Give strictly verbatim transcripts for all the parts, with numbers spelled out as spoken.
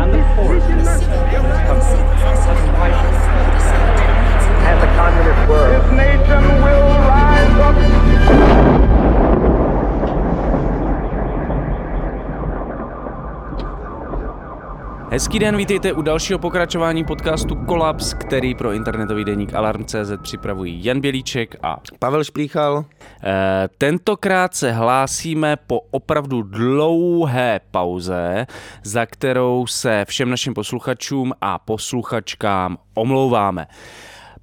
and the poorest ten percent of this country has widened. And the communist world, this nation will rise up. Hezký den, vítejte u dalšího pokračování podcastu Kolaps, který pro internetový deník Alarm tečka cé zet připravují Jan Bělíček a Pavel Šplíchal. E, tentokrát se hlásíme po opravdu dlouhé pauze, za kterou se všem našim posluchačům a posluchačkám omlouváme.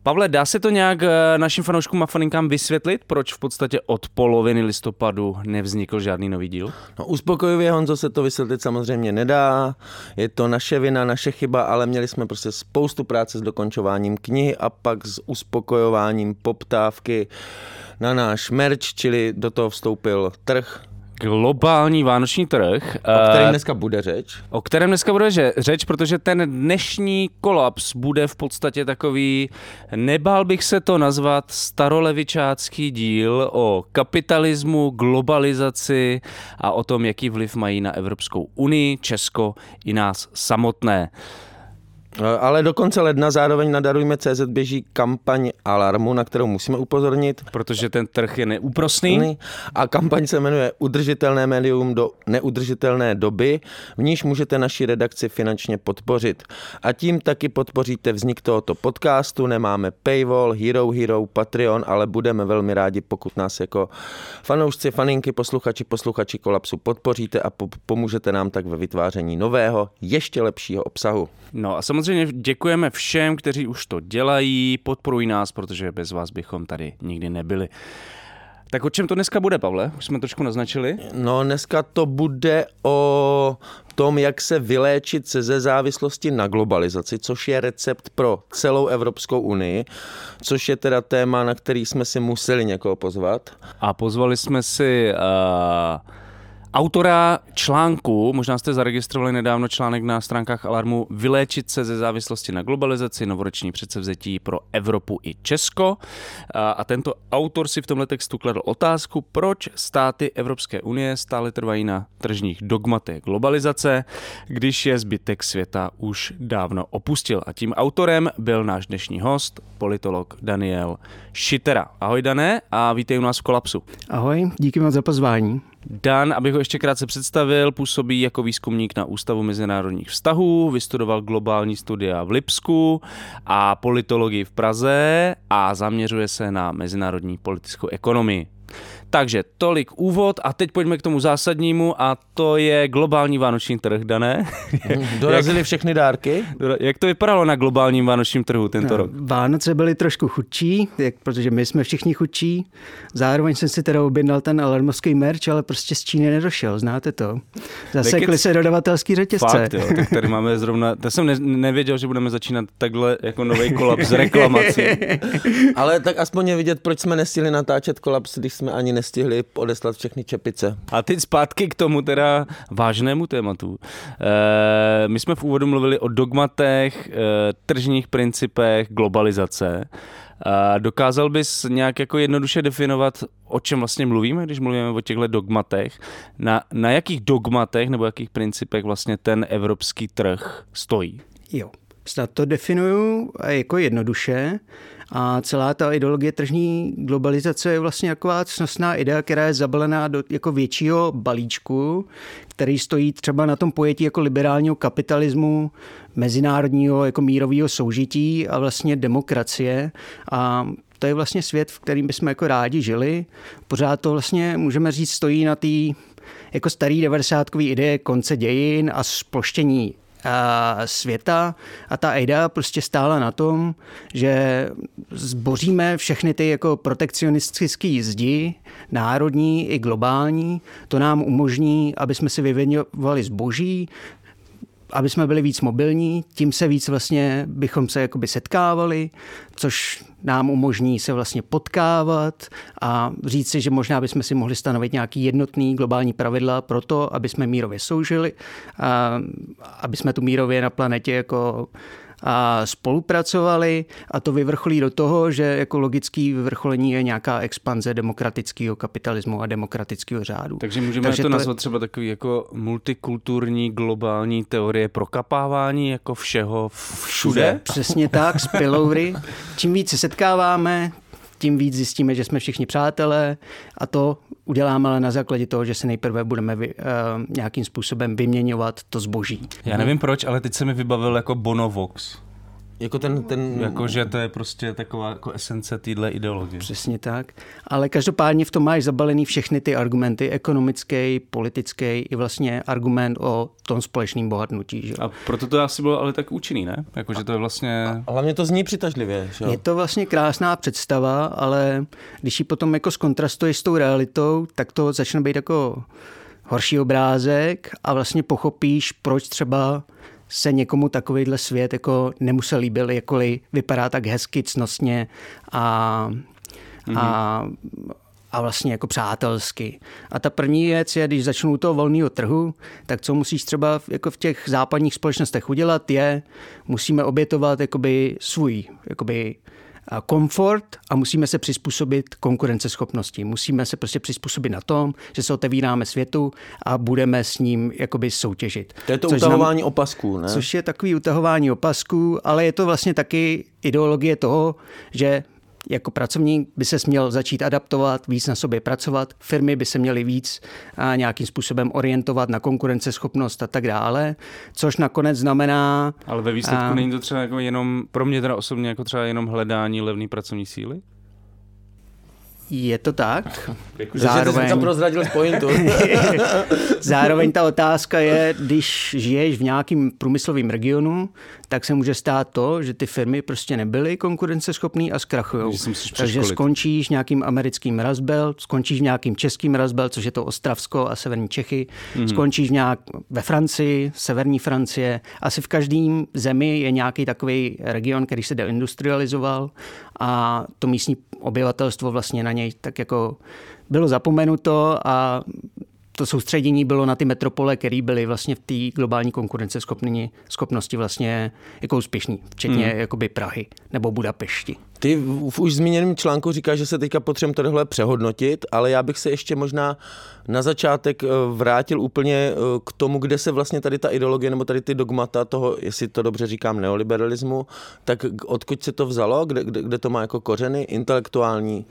Pavle, dá se to nějak našim fanouškům a faninkám vysvětlit, proč v podstatě od poloviny listopadu nevznikl žádný nový díl? No, uspokojivě, Honzo, se to vysvětlit samozřejmě nedá. Je to naše vina, naše chyba, ale měli jsme prostě spoustu práce s dokončováním knihy a pak s uspokojováním poptávky na náš merch, čili do toho vstoupil trh. Globální vánoční trh. O kterém dneska bude řeč. O kterém dneska bude řeč, protože ten dnešní kolaps bude v podstatě takový, nebál bych se to nazvat, starolevičácký díl o kapitalismu, globalizaci a o tom, jaký vliv mají na Evropskou unii, Česko i nás samotné. Ale do konce ledna zároveň na Darujme tečka cé zet běží kampaň Alarmu, na kterou musíme upozornit. Protože ten trh je neúprosný. A kampaň se jmenuje Udržitelné médium do neudržitelné doby, v níž můžete naši redakci finančně podpořit. A tím taky podpoříte vznik tohoto podcastu. Nemáme paywall, Hero Hero, Patreon, ale budeme velmi rádi, pokud nás jako fanoušci, faninky, posluchači, posluchači Kolapsu podpoříte a po- pomůžete nám tak ve vytváření nového, ještě lepšího obsahu. No a samozřejmě Samozřejmě děkujeme všem, kteří už to dělají, podporují nás, protože bez vás bychom tady nikdy nebyli. Tak o čem to dneska bude, Pavle? Už jsme trošku naznačili. No, dneska to bude o tom, jak se vyléčit ze závislosti na globalizaci, což je recept pro celou Evropskou unii, což je teda téma, na který jsme si museli někoho pozvat. A pozvali jsme si... Uh... autora článku, možná jste zaregistrovali nedávno článek na stránkách Alarmu, Vyléčit se ze závislosti na globalizaci, novoroční předsevzetí pro Evropu i Česko. A tento autor si v tomhle textu kladl otázku, proč státy Evropské unie stále trvají na tržních dogmatech globalizace, když je zbytek světa už dávno opustil. A tím autorem byl náš dnešní host, politolog Daniel Šitera. Ahoj, Dané, a vítej u nás v Kolapsu. Ahoj, díky vám za pozvání. Dan, abych ho ještě krátce představil, působí jako výzkumník na Ústavu mezinárodních vztahů, vystudoval globální studia v Lipsku a politologii v Praze a zaměřuje se na mezinárodní politickou ekonomii. Takže tolik úvod a teď pojďme k tomu zásadnímu a to je globální vánoční trh, Dané. Dorazily všechny dárky. Jak to vypadalo na globálním vánočním trhu tento no, rok? Vánoce byly trošku chudší, jak, protože my jsme všichni chudší. Zároveň jsem si teda objednal ten alarmovský merch, ale prostě z Číny nedošel, znáte to. Zasekli se dodavatelský řetězce. Fakt, jo, tak tady máme zrovna, já jsem ne, nevěděl, že budeme začínat takhle jako nový kolaps z reklamací. Ale tak aspoň je vidět, proč jsme nestihli natáčet kolaps, když jsme ani nestihli odeslat všechny čepice. A teď zpátky k tomu teda vážnému tématu. E, my jsme v úvodu mluvili o dogmatech, e, tržních principech, globalizace. E, dokázal bys nějak jako jednoduše definovat, o čem vlastně mluvíme, když mluvíme o těchto dogmatech? Na, na jakých dogmatech nebo jakých principech vlastně ten evropský trh stojí? Jo, snad to definuju jako jednoduše. A celá ta ideologie tržní globalizace je vlastně taková cnostná idea, která je zabalená do jako většího balíčku, který stojí třeba na tom pojetí jako liberálního kapitalismu, mezinárodního jako mírového soužití a vlastně demokracie. A to je vlastně svět, v kterým bychom jako rádi žili. Pořád to vlastně, můžeme říct, stojí na té jako starý devadesátkový ideje konce dějin a sploštění světa a ta idea prostě stála na tom, že zboříme všechny ty jako protekcionistické zdi, národní i globální, to nám umožní, aby jsme si vyvěňovali zboží, aby jsme byli víc mobilní, tím se víc vlastně bychom se jakoby setkávali, což nám umožní se vlastně potkávat a říct si, že možná bychom si mohli stanovit nějaký jednotný globální pravidla pro to, aby jsme mírově soužili, a aby jsme tu mírově na planetě jako a spolupracovali, a to vyvrcholí do toho, že jako logický vyvrcholení je nějaká expanze demokratického kapitalismu a demokratického řádu. Takže můžeme Takže to tle... nazvat třeba takový jako multikulturní globální teorie prokapávání jako všeho všude? Přesně tak, spillovry. Čím víc se setkáváme, tím víc zjistíme, že jsme všichni přátelé, a to uděláme ale na základě toho, že se nejprve budeme vy, uh, nějakým způsobem vyměňovat to zboží. Já nevím proč, ale teď se mi vybavil jako Bonovox. Jako ten, ten... Jako, že to je prostě taková jako esence téhle ideologie. Přesně tak. Ale každopádně v tom máš zabalený všechny ty argumenty, ekonomický, politický i vlastně argument o tom společném bohatnutí. Že? A proto to asi bylo ale tak účinný, ne? Jako, že to je vlastně... A hlavně to zní přitažlivě. Že? Je to vlastně krásná představa, ale když ji potom jako zkontrastuješ s tou realitou, tak to začne být jako horší obrázek a vlastně pochopíš, proč třeba se někomu takovýhle svět jako nemusel líbil, jakkoliv vypadá tak hezky, cnostně a, mm-hmm. a, a vlastně jako přátelsky. A ta první věc je, když začnou toho volného trhu, tak co musíš třeba v, jako v těch západních společnostech udělat je, musíme obětovat jakoby svůj jakoby komfort a musíme se přizpůsobit konkurenceschopnosti. Musíme se prostě přizpůsobit na tom, že se otevíráme světu a budeme s ním jakoby soutěžit. To je to což utahování opasků, ne? Což je takový utahování opasků, ale je to vlastně taky ideologie toho, že jako pracovník by se měl začít adaptovat, víc na sobě pracovat, firmy by se měly víc a nějakým způsobem orientovat na konkurenceschopnost a tak dále, což nakonec znamená... Ale ve výsledku a... není to třeba jako jenom, pro mě teda osobně, jako třeba jenom hledání levné pracovní síly? Je to tak. Zároveň... Jsem prozradil pointu. Zároveň ta otázka je, když žiješ v nějakém průmyslovém regionu, tak se může stát to, že ty firmy prostě nebyly konkurenceschopný a zkrachujou. Takže skončíš nějakým americkým Rust Belt, skončíš v nějakým českým Rust Belt, což je to Ostravsko a severní Čechy, mm-hmm. skončíš v nějak ve Francii, severní Francie. Asi v každém zemi je nějaký takový region, který se deindustrializoval a to místní obyvatelstvo vlastně na něj tak jako bylo zapomenuto a to soustředění bylo na ty metropole, které byly vlastně v té globální konkurenceschopnosti vlastně jako úspěšní, včetně hmm. jakoby Prahy nebo Budapešti. Ty v už zmíněném článku říkáš, že se teďka potřebujeme tohle přehodnotit, ale já bych se ještě možná na začátek vrátil úplně k tomu, kde se vlastně tady ta ideologie nebo tady ty dogmata toho, jestli to dobře říkám, neoliberalismu, tak odkud se to vzalo, kde, kde, kde to má jako kořeny intelektuální?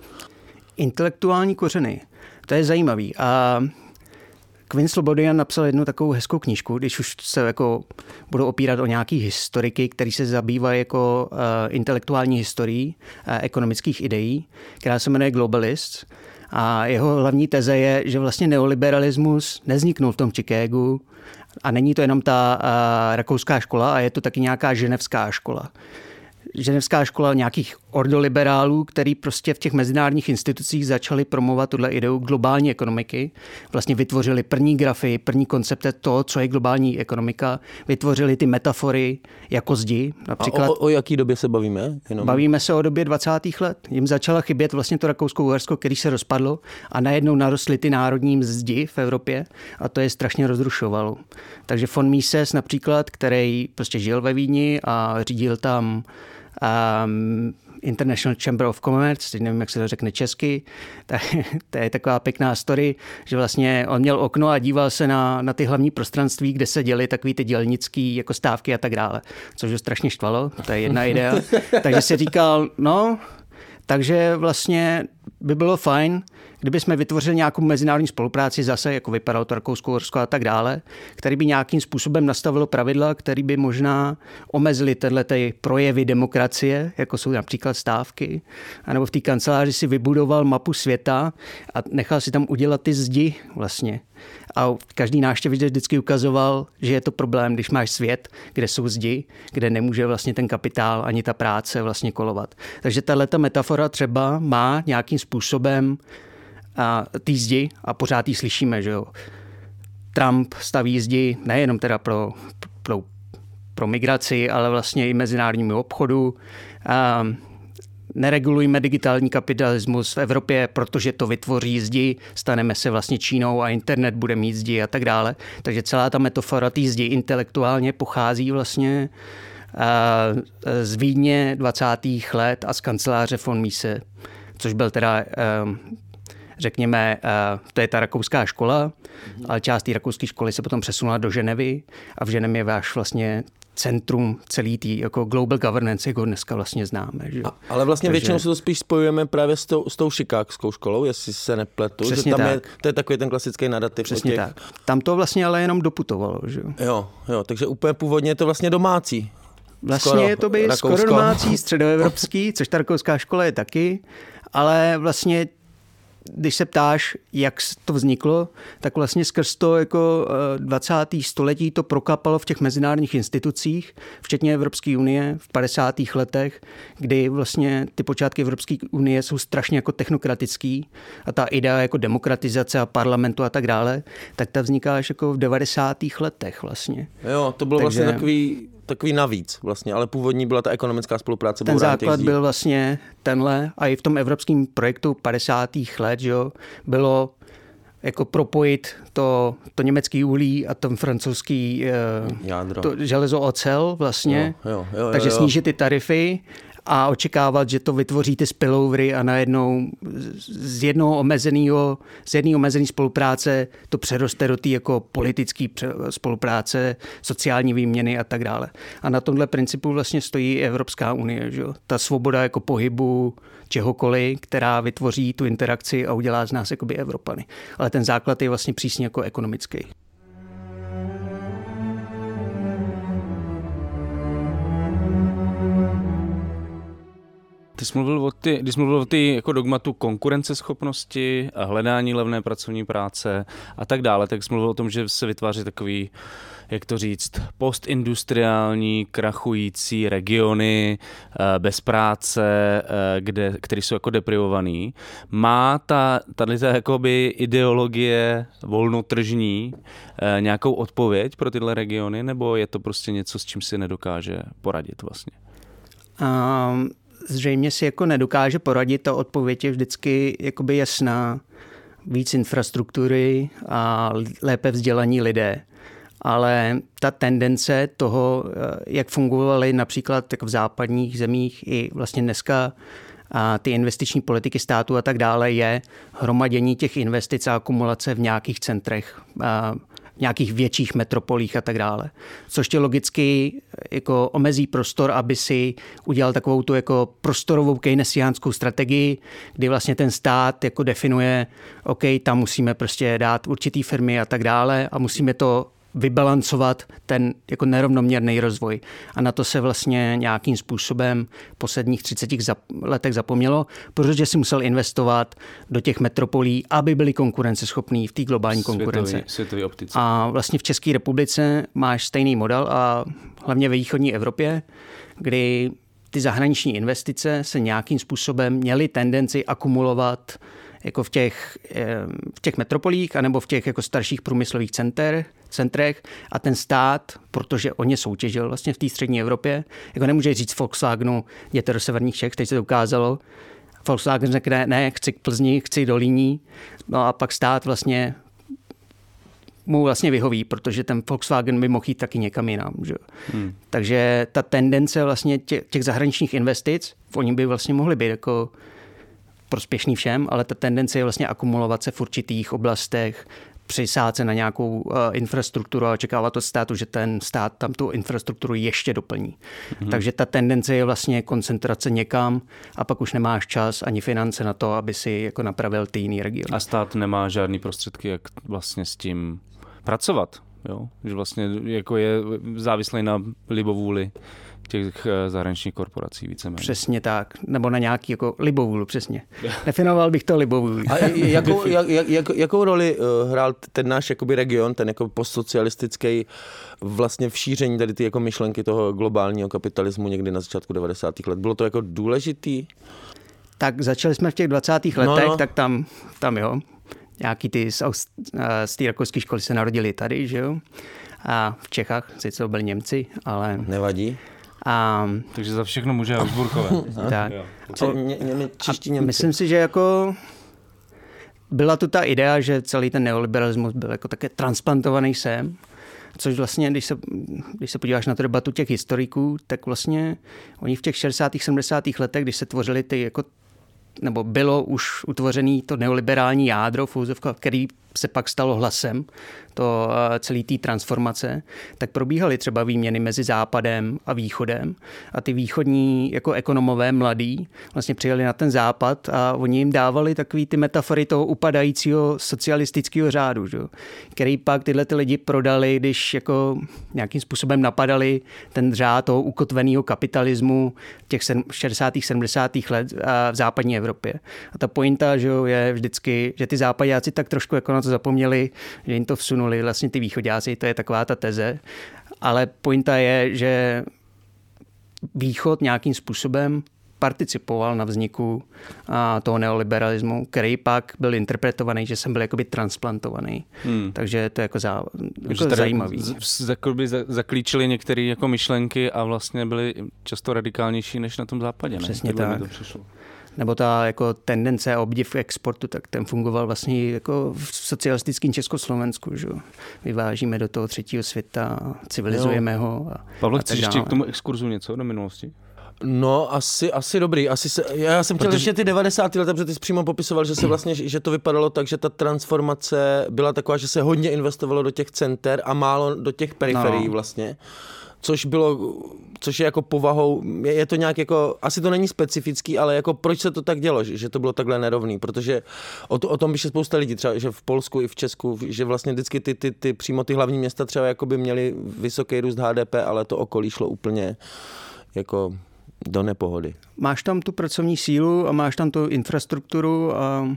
Intelektuální kořeny, to je zajímavý. A Quinn Slobodian napsal jednu takovou hezkou knížku, když už se jako budou opírat o nějaký historiky, který se zabývají jako uh, intelektuální historií uh, ekonomických ideí, která se jmenuje Globalist. A jeho hlavní teze je, že vlastně neoliberalismus nevzniknul v tom Chicagu a není to jenom ta uh, rakouská škola, a je to taky nějaká ženevská škola. Ženevská škola nějakých ordoliberálů, který prostě v těch mezinárodních institucích začali promovat tuhle ideu globální ekonomiky. Vlastně vytvořili první grafy, první koncepty toho, co je globální ekonomika. Vytvořili ty metafory jako zdi. Například, a o, o jaký době se bavíme? Jenom? Bavíme se o době dvacátých let. Jim začala chybět vlastně to Rakousko-Uhersko, který se rozpadlo a najednou narostly ty národní zdi v Evropě a to je strašně rozrušovalo. Takže von Mises například, který prostě žil ve Vídni a řídil tam Um, International Chamber of Commerce, teď nevím, jak se to řekne česky, tak, to je taková pěkná story, že vlastně on měl okno a díval se na, na ty hlavní prostranství, kde se děly takový ty dělnický jako stávky a tak dále, což ho strašně štvalo, to je jedna idea. Takže si říkal, no, takže vlastně by bylo fajn, kdyby jsme vytvořili nějakou mezinárodní spolupráci, zase jako vypadalo to Rakousko-Uhersko a tak dále, který by nějakým způsobem nastavilo pravidla, který by možná omezili tyhlety projevy demokracie, jako jsou například stávky, anebo v té kanceláři si vybudoval mapu světa a nechal si tam udělat ty zdi vlastně. A každý návštěvě vždycky ukazoval, že je to problém, když máš svět, kde jsou zdi, kde nemůže vlastně ten kapitál ani ta práce vlastně kolovat. Takže tahleta metafora třeba má nějakým způsobem a ty zdi a pořád jí slyšíme, že jo. Trump staví zdi nejenom teda pro, pro pro migraci, ale vlastně i mezinárodnímu obchodu. A neregulujme digitální kapitalismus v Evropě, protože to vytvoří zdi, staneme se vlastně Čínou a internet bude mít zdi a tak dále. Takže celá ta metafora té zdi intelektuálně pochází vlastně z Vídně dvacátých let a z kanceláře von Mises, což byl teda, řekněme, to je ta rakouská škola, ale část té rakouské školy se potom přesunula do Ženevy a v Ženevě je váš vlastně centrum celý tý, jako global governance, jako dneska vlastně známe. Že? A, ale vlastně takže většinou se to spíš spojujeme právě s tou, s tou šikákskou školou, jestli se nepletu. Přesně že tam tak. Je, to je takový ten klasický nadativ. Přesně těch... tak. Tam to vlastně ale jenom doputovalo. Že? Jo, jo, takže úplně původně je to vlastně domácí. Vlastně skoro, je to by Rakousko. Skoro domácí, středoevropský, což ta rakouská škola je taky, ale vlastně když se ptáš, jak to vzniklo, tak vlastně skrz to jako dvacátého století to prokapalo v těch mezinárodních institucích, včetně Evropské unie v padesátých letech, kdy vlastně ty počátky Evropské unie jsou strašně jako technokratický a ta idea jako demokratizace a parlamentu a tak dále, tak ta vzniká až jako v devadesátých letech vlastně. Jo, to bylo Takže... vlastně takový... takový navíc vlastně, ale původní byla ta ekonomická spolupráce. Ten základ byl vlastně tenhle a i v tom evropském projektu padesátých let, jo, bylo jako propojit to, to německý uhlí a ten francouzský jádro. To železo ocel vlastně, jo, jo, jo, takže jo, jo. snížit ty tarify a očekávat, že to vytvoří ty spillovry a najednou z jednoho omezeného, z jedné omezené spolupráce to přeroste do té jako politické spolupráce, sociální výměny a tak dále. A na tomhle principu vlastně stojí Evropská unie. Že? Ta svoboda jako pohybu, čehokoliv, která vytvoří tu interakci a udělá z nás jakoby Evropany. Ale ten základ je vlastně přísně jako ekonomický. Ty jsi mluvil o ty, když jsi mluvil o ty jako dogmatu konkurenceschopnosti a hledání levné pracovní práce a tak dále, tak jsi mluvil o tom, že se vytváří takový, jak to říct, postindustriální, krachující regiony bez práce, kde, které jsou jako deprivovaný. Má ta, tady ta jakoby ideologie volnotržní nějakou odpověď pro tyhle regiony, nebo je to prostě něco, s čím si nedokáže poradit vlastně? Um... Zřejmě si jako nedokáže poradit, ta odpověď je vždycky jakoby jasná. Víc infrastruktury a lépe vzdělaní lidé. Ale ta tendence toho, jak fungovaly například jako v západních zemích i vlastně dneska a ty investiční politiky státu a tak dále, je hromadění těch investic a akumulace v nějakých centrech, v nějakých větších metropolích a tak dále. Což tě logicky jako omezí prostor, aby si udělal takovou tu jako prostorovou keynesiánskou strategii, kdy vlastně ten stát jako definuje, OK, tam musíme prostě dát určitý firmy a tak dále a musíme to vybalancovat ten jako nerovnoměrný rozvoj. A na to se vlastně nějakým způsobem v posledních třiceti letech zapomnělo, protože si musel investovat do těch metropolí, aby byli konkurenceschopní v té globální světový, konkurenci. Světový optice. A vlastně v České republice máš stejný model a hlavně ve východní Evropě, kdy ty zahraniční investice se nějakým způsobem měly tendenci akumulovat jako v těch, v těch metropolích anebo v těch jako starších průmyslových center, centrech a ten stát, protože on je soutěžil vlastně v té střední Evropě, jako nemůže říct Volkswagenu, jděte do severních Čech, teď se to ukázalo, Volkswagen řekne, ne, chci k Plzni, chci do Líní, no a pak stát vlastně mu vlastně vyhoví, protože ten Volkswagen by mohl jít taky někam jinam. Že? Hmm. Takže ta tendence vlastně těch, těch zahraničních investic, oni by vlastně mohli být jako prospěšný všem, ale ta tendence je vlastně akumulovat se v určitých oblastech, přisát se na nějakou uh, infrastrukturu a očekávat od státu, že ten stát tam tu infrastrukturu ještě doplní. Mm-hmm. Takže ta tendence je vlastně koncentrace někam a pak už nemáš čas ani finance na to, aby si jako napravil ty jiný region. A stát nemá žádný prostředky, jak vlastně s tím pracovat, jo? Že vlastně jako je závislý na libovůli těch zahraničních korporací víceméně. Přesně tak. Nebo na nějaký jako libovůlu, přesně. Definoval bych to libovůli. A jakou, jak, jak, jakou roli hrál ten náš jakoby region, ten jako postsocialistický vlastně v šíření tady ty jako myšlenky toho globálního kapitalismu někdy na začátku devadesátých let? Bylo to jako důležitý? Tak začali jsme v těch dvacátých letech, no, no. tak tam, tam jo. Nějaký ty z, z té rakouské školy se narodili tady, že jo. A v Čechách sice byli Němci, ale... Nevadí. A... Takže za všechno může Habsburkové. Tak. O, ně, ně, čeští Němci. Myslím si, že jako... Byla tu ta idea, že celý ten neoliberalismus byl jako také transplantovaný sem, což vlastně, když se, když se podíváš na tu debatu těch historiků, tak vlastně oni v těch šedesátých sedmdesátých letech, když se tvořili ty jako, nebo bylo už utvořený to neoliberální jádro, fouzovka, který se pak stalo hlasem to celý té transformace, tak probíhaly třeba výměny mezi západem a východem a ty východní jako ekonomové mladí vlastně přijeli na ten západ a oni jim dávali takový ty metafory toho upadajícího socialistického řádu, že? Který pak tyhle ty lidi prodali, když jako nějakým způsobem napadali ten řád toho ukotveného kapitalismu těch šedesátých sedmdesátých let v západní Evropě. A ta pointa, že je vždycky, že ty západáci tak trošku jako na to zapomněli, že jim to vsunuli vlastně ty východáci, to je taková ta teze. Ale pointa je, že východ nějakým způsobem participoval na vzniku toho neoliberalismu, který pak byl interpretovaný, že jsem byl jakoby transplantovaný. Hmm. Takže to je jako, za, jako zajímavý. Zaklíčili některé jako myšlenky a vlastně byly často radikálnější než na tom západě. Ne? Přesně Kdyby tak. Nebo ta jako tendence a obdiv exportu, tak ten fungoval vlastně jako v socialistickém Československu. Že? Vyvážíme do toho třetího světa, civilizujeme jo. ho. A, Pavle, chceš ještě k tomu exkurzu něco do minulosti? No, asi, asi dobrý. Asi se, já jsem chtěl ještě ty devadesátá leta, protože ty jsi přímo popisoval, že se vlastně, že to vypadalo tak, že ta transformace byla taková, že se hodně investovalo do těch center a málo do těch periferií no. vlastně. Což bylo, což je jako povahou, je, je to nějak jako, asi to není specifický, ale jako proč se to tak dělo, že, že to bylo takhle nerovný, protože o, to, o tom píše spousta lidí, třeba že v Polsku i v Česku, že vlastně vždycky ty, ty, ty přímo ty hlavní města třeba jako by měly vysoký růst H D P, ale to okolí šlo úplně jako do nepohody. Máš tam tu pracovní sílu a máš tam tu infrastrukturu a...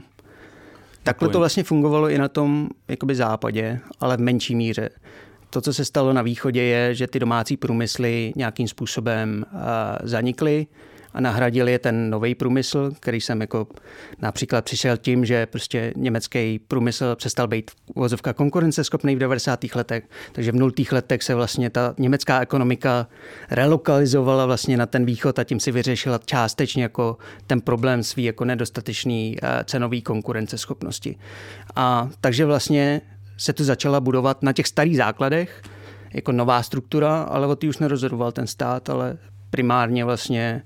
Takhle to vlastně fungovalo i na tom jakoby západě, ale v menší míře. To, co se stalo na východě, je, že ty domácí průmysly nějakým způsobem zanikly a nahradili je ten nový průmysl, který jsem jako například přišel tím, že prostě německý průmysl přestal být uvozovka konkurenceschopný v devadesátých letech, takže v nultých letech se vlastně ta německá ekonomika relokalizovala vlastně na ten východ a tím si vyřešila částečně jako ten problém svý jako nedostatečný cenový konkurenceschopnosti. A takže vlastně se tu začala budovat na těch starých základech jako nová struktura, ale o ty už nerozhodoval ten stát, ale primárně vlastně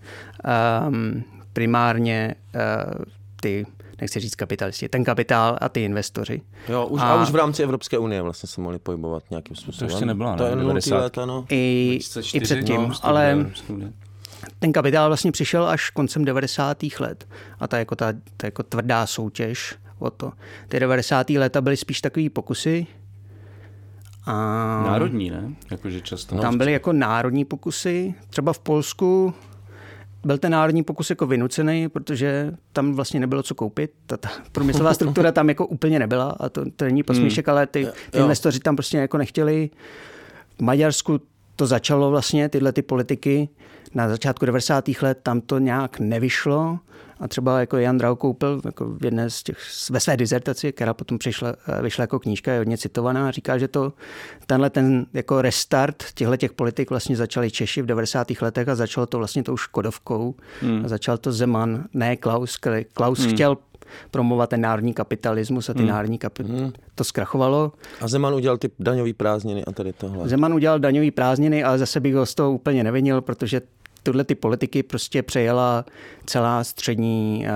um, primárně uh, ty, nechci říct kapitalisti, ten kapitál a ty investoři. Jo, už, a, a už v rámci Evropské unie vlastně se mohli pohybovat nějakým způsobem. To ještě nebylo, ne? To je nultá léta, no. I, I předtím, no, ale... Ten kapitál vlastně přišel až koncem devadesátých let a ta jako, ta, ta jako tvrdá soutěž o to. Ty devadesátá léta byly spíš takový pokusy. A národní, ne? Jakože často. Tam byly jako národní pokusy. Třeba v Polsku byl ten národní pokus jako vynucený, protože tam vlastně nebylo co koupit. Ta, ta průmyslová struktura tam jako úplně nebyla a to, to není posmíšek, hmm. ale ty, ty investoři tam prostě jako nechtěli. V Maďarsku to začalo vlastně, tyhle ty politiky. Na začátku devadesátých let tam to nějak nevyšlo a třeba jako Jan Draukoupil jako v jedné z těch, ve své dizertaci, která potom přišla, vyšla jako knížka, je hodně citovaná, říká, že to, tenhle ten jako restart těchto těch politik vlastně začali Češi v devadesátých letech a začalo to vlastně tou Škodovkou. Hmm. A začal to Zeman, ne Klaus, který Klaus hmm. chtěl promovat ten národní kapitalismus a ty hmm. národní kapitalismus. Hmm. To zkrachovalo. A Zeman udělal ty daňový prázdniny a tady tohle. Zeman udělal daňový prázdniny, ale zase bych ho z toho úplně nevinil, protože tuhle ty politiky prostě přejela celá střední,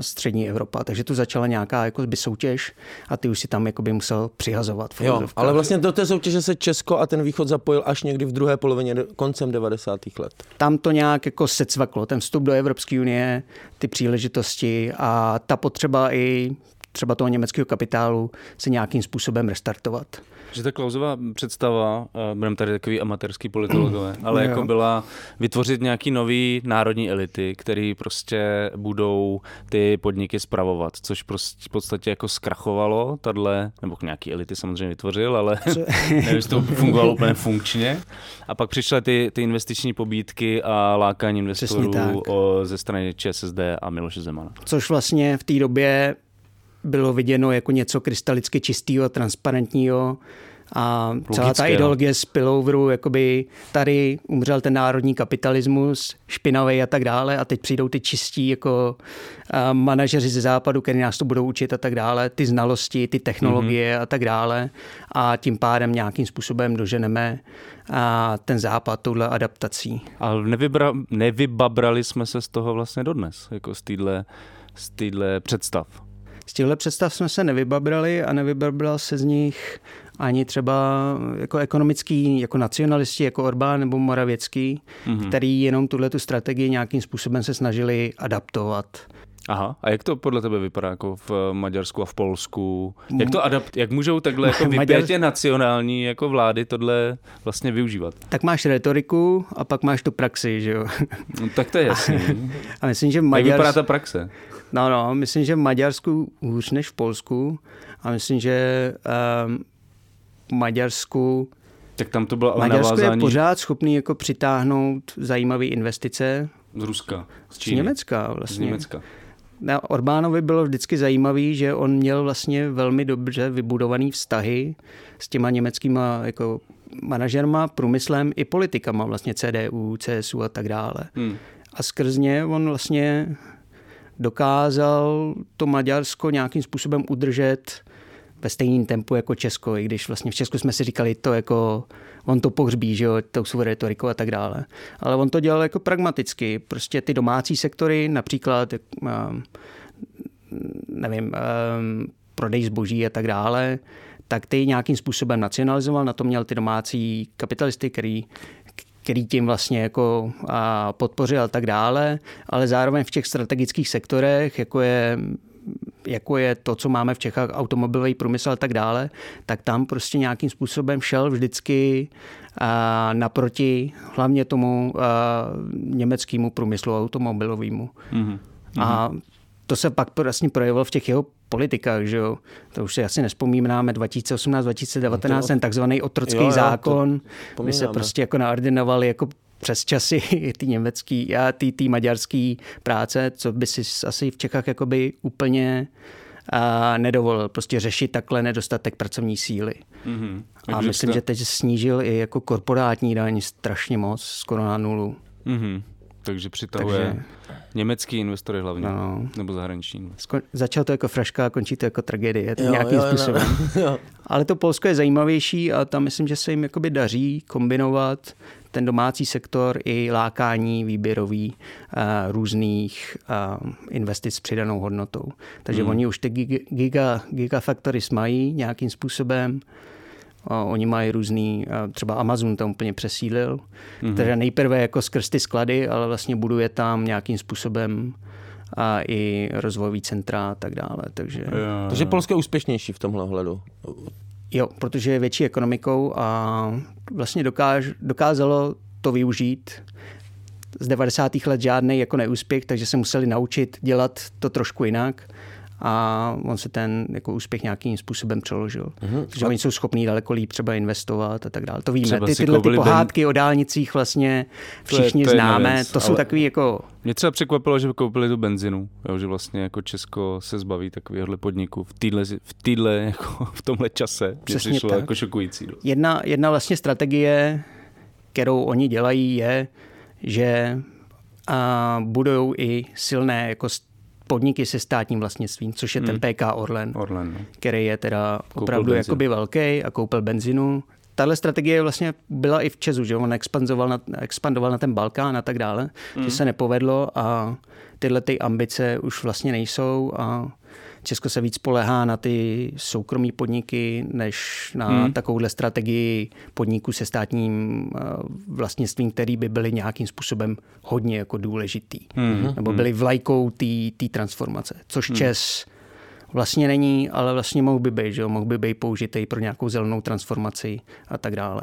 střední Evropa. Takže tu začala nějaká jako by soutěž a ty už si tam jako by musel přihazovat. Jo, ale vlastně do té soutěže se Česko a ten východ zapojil až někdy v druhé polovině koncem devadesátých let. Tam to nějak jako se cvaklo. Ten vstup do Evropské unie, ty příležitosti a ta potřeba i třeba toho německého kapitálu se nějakým způsobem restartovat. Že ta Klausová představa, budeme tady takový amatérský politologové, ale jako byla vytvořit nějaký nový národní elity, který prostě budou ty podniky spravovat, což prostě v podstatě jako zkrachovalo tadle, nebo nějaký elity samozřejmě vytvořil, ale nevím, že to fungovalo úplně funkčně. A pak přišly ty, ty investiční pobídky a lákání investorů o, ze strany Č S S D a Miloše Zemana. Což vlastně v té době bylo viděno jako něco krystalicky čistého, transparentního A logické, celá ta ideologie spilloveru, jakoby tady umřel ten národní kapitalismus, špinavý a tak dále, a teď přijdou ty čistí jako manažeři ze západu, který nás to budou učit a tak dále, ty znalosti, ty technologie mm-hmm. a tak dále, a tím pádem nějakým způsobem doženeme a ten západ touhle adaptací. Ale nevybra- nevybabrali jsme se z toho vlastně dodnes, jako z týhle, z týhle představ. Z těchto představ jsme se nevybabrali a nevybabral se z nich ani třeba jako ekonomický, jako nacionalisti, jako Orbán nebo Moravěcký, mm-hmm. který jenom tuhletu strategii nějakým způsobem se snažili adaptovat. Aha, a jak to podle tebe vypadá jako v Maďarsku a v Polsku? Jak to adapt, jak můžou takhle jako vypětě nacionální jako vlády tohle vlastně využívat? Tak máš retoriku a pak máš tu praxi, že jo? No, tak to je jasný. A myslím, že Maďars... Jak vypadá ta praxe? No, no, myslím, že v Maďarsku hůř než v Polsku a myslím, že um, v Maďarsku tak tam to bylo Maďarsko navázání... je pořád schopný jako přitáhnout zajímavé investice. Z Ruska, z Číny. Z Německa vlastně. Z Německa. Na Orbánovi bylo vždycky zajímavý, že on měl vlastně velmi dobře vybudovaný vztahy s těma německýma jako manažerma, průmyslem i politikama, vlastně C D U, C S U a tak dále. Hmm. A skrz ně on vlastně dokázal to Maďarsko nějakým způsobem udržet ve stejném tempu jako Česko, i když vlastně v Česku jsme si říkali to jako, on to pohřbí, že jo, tou svou retorikou a tak dále. Ale on to dělal jako pragmaticky, prostě ty domácí sektory, například, nevím, prodej zboží a tak dále, tak ty nějakým způsobem nacionalizoval, na to měl ty domácí kapitalisty, který který tím vlastně jako podpořil a tak dále, ale zároveň v těch strategických sektorech, jako je, jako je to, co máme v Čechách, automobilový průmysl a tak dále, tak tam prostě nějakým způsobem šel vždycky a, naproti hlavně tomu a, německému průmyslu automobilovému. Mm-hmm. A to se pak vlastně projevilo v těch jeho politikách, že jo. To už si asi nespomínáme, dva tisíce osmnáct dva tisíce devatenáct, ten takzvaný otrocký jo, zákon, my se prostě jako naordinovali jako přes časy ty německý a ty, ty maďarský práce, co by si asi v Čechách jakoby úplně a nedovolil prostě řešit takhle nedostatek pracovní síly. Mm-hmm. A takže myslím, jste... že teď snížil i jako korporátní daň strašně moc, skoro na nulu. Mm-hmm. Takže přitahuje Takže... německý investory hlavně, no. Nebo zahraniční. Skon... Začal to jako fraška a končí to jako tragédie, to jo, nějakým jo, způsobem. Jo, jo. Ale to Polsko je zajímavější a tam myslím, že se jim jakoby daří kombinovat ten domácí sektor i lákání výběrový uh, různých uh, investic s přidanou hodnotou. Takže hmm. oni už ty giga, gigafactories mají nějakým způsobem. Oni mají různý, třeba Amazon tam úplně přesídlil, mm-hmm. takže nejprve jako skrz ty sklady, ale vlastně buduje tam nějakým způsobem a i rozvojový centra a tak dále. Takže, takže Polsko je úspěšnější v tomhle ohledu. Jo, protože je větší ekonomikou a vlastně dokáž, dokázalo to využít. Z devadesátých let žádný jako neúspěch, takže se museli naučit dělat to trošku jinak. A on se ten jako úspěch nějakým způsobem přeložil. Mm-hmm. Takže oni jsou schopní daleko líp třeba investovat a tak dále. To víme. Třeba ty tyhle ty pohádky ben... o dálnicích vlastně všichni to je, to je známe. Nevěc, to jsou ale... takový jako... Mě třeba překvapilo, že koupili tu benzinu. Jo, že vlastně jako Česko se zbaví takovýhle podniku v, týhle, v, týhle, jako v tomhle čase. Přesně přišlo tak. Jako šokující. Jedna, jedna vlastně strategie, kterou oni dělají, je, že a, budou i silné jako podniky se státním vlastnictvím, což je ten P K Orlen, Orlen no. který je teda koupil opravdu jakoby velký a koupil benzinu. Tahle strategie vlastně byla i v Česu, že on expandoval na, expandoval na ten Balkán a tak dále, mm. že se nepovedlo a tyhle ty ambice už vlastně nejsou a Česko se víc spolehá na ty soukromí podniky, než na hmm. takovouhle strategii podniků se státním vlastnictvím, který by byly nějakým způsobem hodně jako důležitý. Hmm. Nebo byly vlajkou té transformace, což hmm. Čes vlastně není, ale vlastně mohl by být, že jo? Mohl by být použitý pro nějakou zelenou transformaci a tak dále.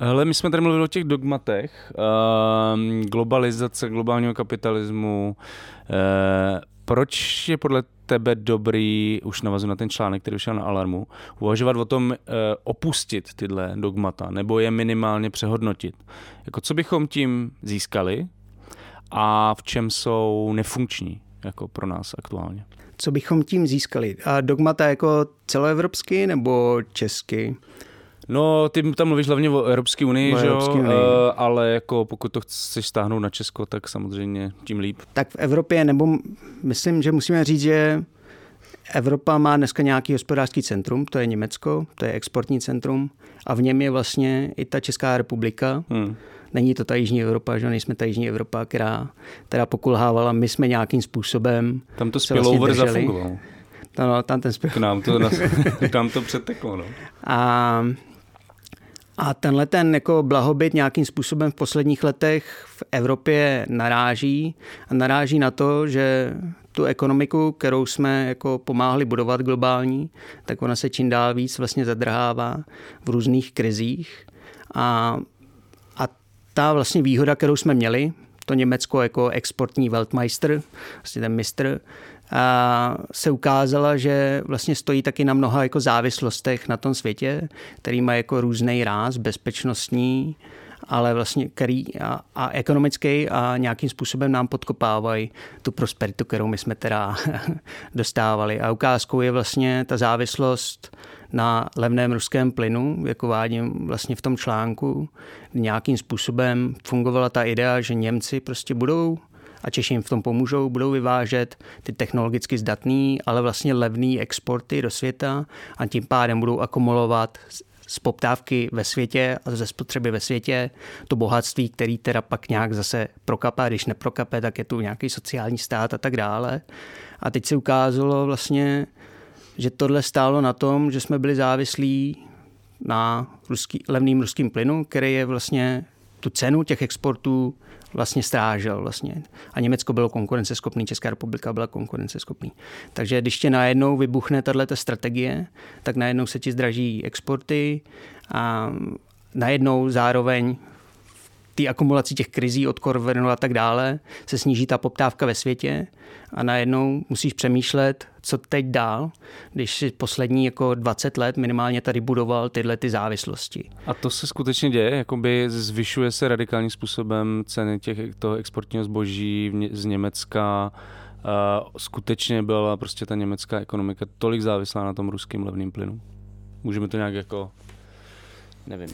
Hele, my jsme tady mluvili o těch dogmatech, uh, globalizace, globálního kapitalismu. Uh, proč je podle tebe dobrý, už navazu na ten článek, který vyšel na Alarmu, uvažovat o tom uh, opustit tyhle dogmata, nebo je minimálně přehodnotit? Jako, co bychom tím získali a v čem jsou nefunkční jako pro nás aktuálně? Co bychom tím získali? A dogmata jako celoevropsky nebo česky? No, ty tam mluvíš hlavně o Evropské unii, že jo? Uh, ale jako pokud to chceš stáhnout na Česko, tak samozřejmě tím líp. Tak v Evropě, nebo myslím, že musíme říct, že Evropa má dneska nějaký hospodářský centrum, to je Německo, to je exportní centrum a v něm je vlastně i ta Česká republika. Hmm. Není to ta jižní Evropa, že nejsme ta jižní Evropa, která, která pokulhávala, my jsme nějakým způsobem tam to spillover vlastně zafungoval. No, no, tam ten spil... K nám to, tam to přeteklo, no. A... A tenhle ten jako blahobyt nějakým způsobem v posledních letech v Evropě naráží a naráží na to, že tu ekonomiku, kterou jsme jako pomáhali budovat globální, tak ona se čím dál víc vlastně zadrhává v různých krizích. A, a ta vlastně výhoda, kterou jsme měli, to Německo jako exportní Weltmeister, vlastně ten mistr, a se ukázala, že vlastně stojí taky na mnoha jako závislostech na tom světě, který má jako různý ráz, bezpečnostní, ale vlastně který a, a ekonomický a nějakým způsobem nám podkopávají tu prosperitu, kterou my jsme teda dostávali. A ukázkou je vlastně ta závislost na levném ruském plynu, jako vádím vlastně v tom článku, nějakým způsobem fungovala ta idea, že Němci prostě budou a Češi jim v tom pomůžou, budou vyvážet ty technologicky zdatný, ale vlastně levný exporty do světa a tím pádem budou akumulovat z poptávky ve světě a ze spotřeby ve světě to bohatství, který teda pak nějak zase prokapá, když neprokape, tak je tu nějaký sociální stát a tak dále. A teď se ukázalo vlastně, že tohle stálo na tom, že jsme byli závislí na ruský, levným ruským plynu, který je vlastně tu cenu těch exportů vlastně strážel. Vlastně. A Německo bylo konkurenceschopný, Česká republika byla konkurenceschopný. Takže když tě najednou vybuchne tato strategie, tak najednou se ti zdraží exporty a najednou zároveň ty akumulaci těch krizí od korvenu a tak dále se sníží ta poptávka ve světě a najednou musíš přemýšlet, co teď dál, když si poslední jako dvacet let minimálně tady budoval tyhle ty závislosti. A to se skutečně děje? Jakoby zvyšuje se radikálním způsobem ceny těch, toho exportního zboží z Německa? Uh, skutečně byla prostě ta německá ekonomika tolik závislá na tom ruském levném plynu? Můžeme to nějak jako... Nevím.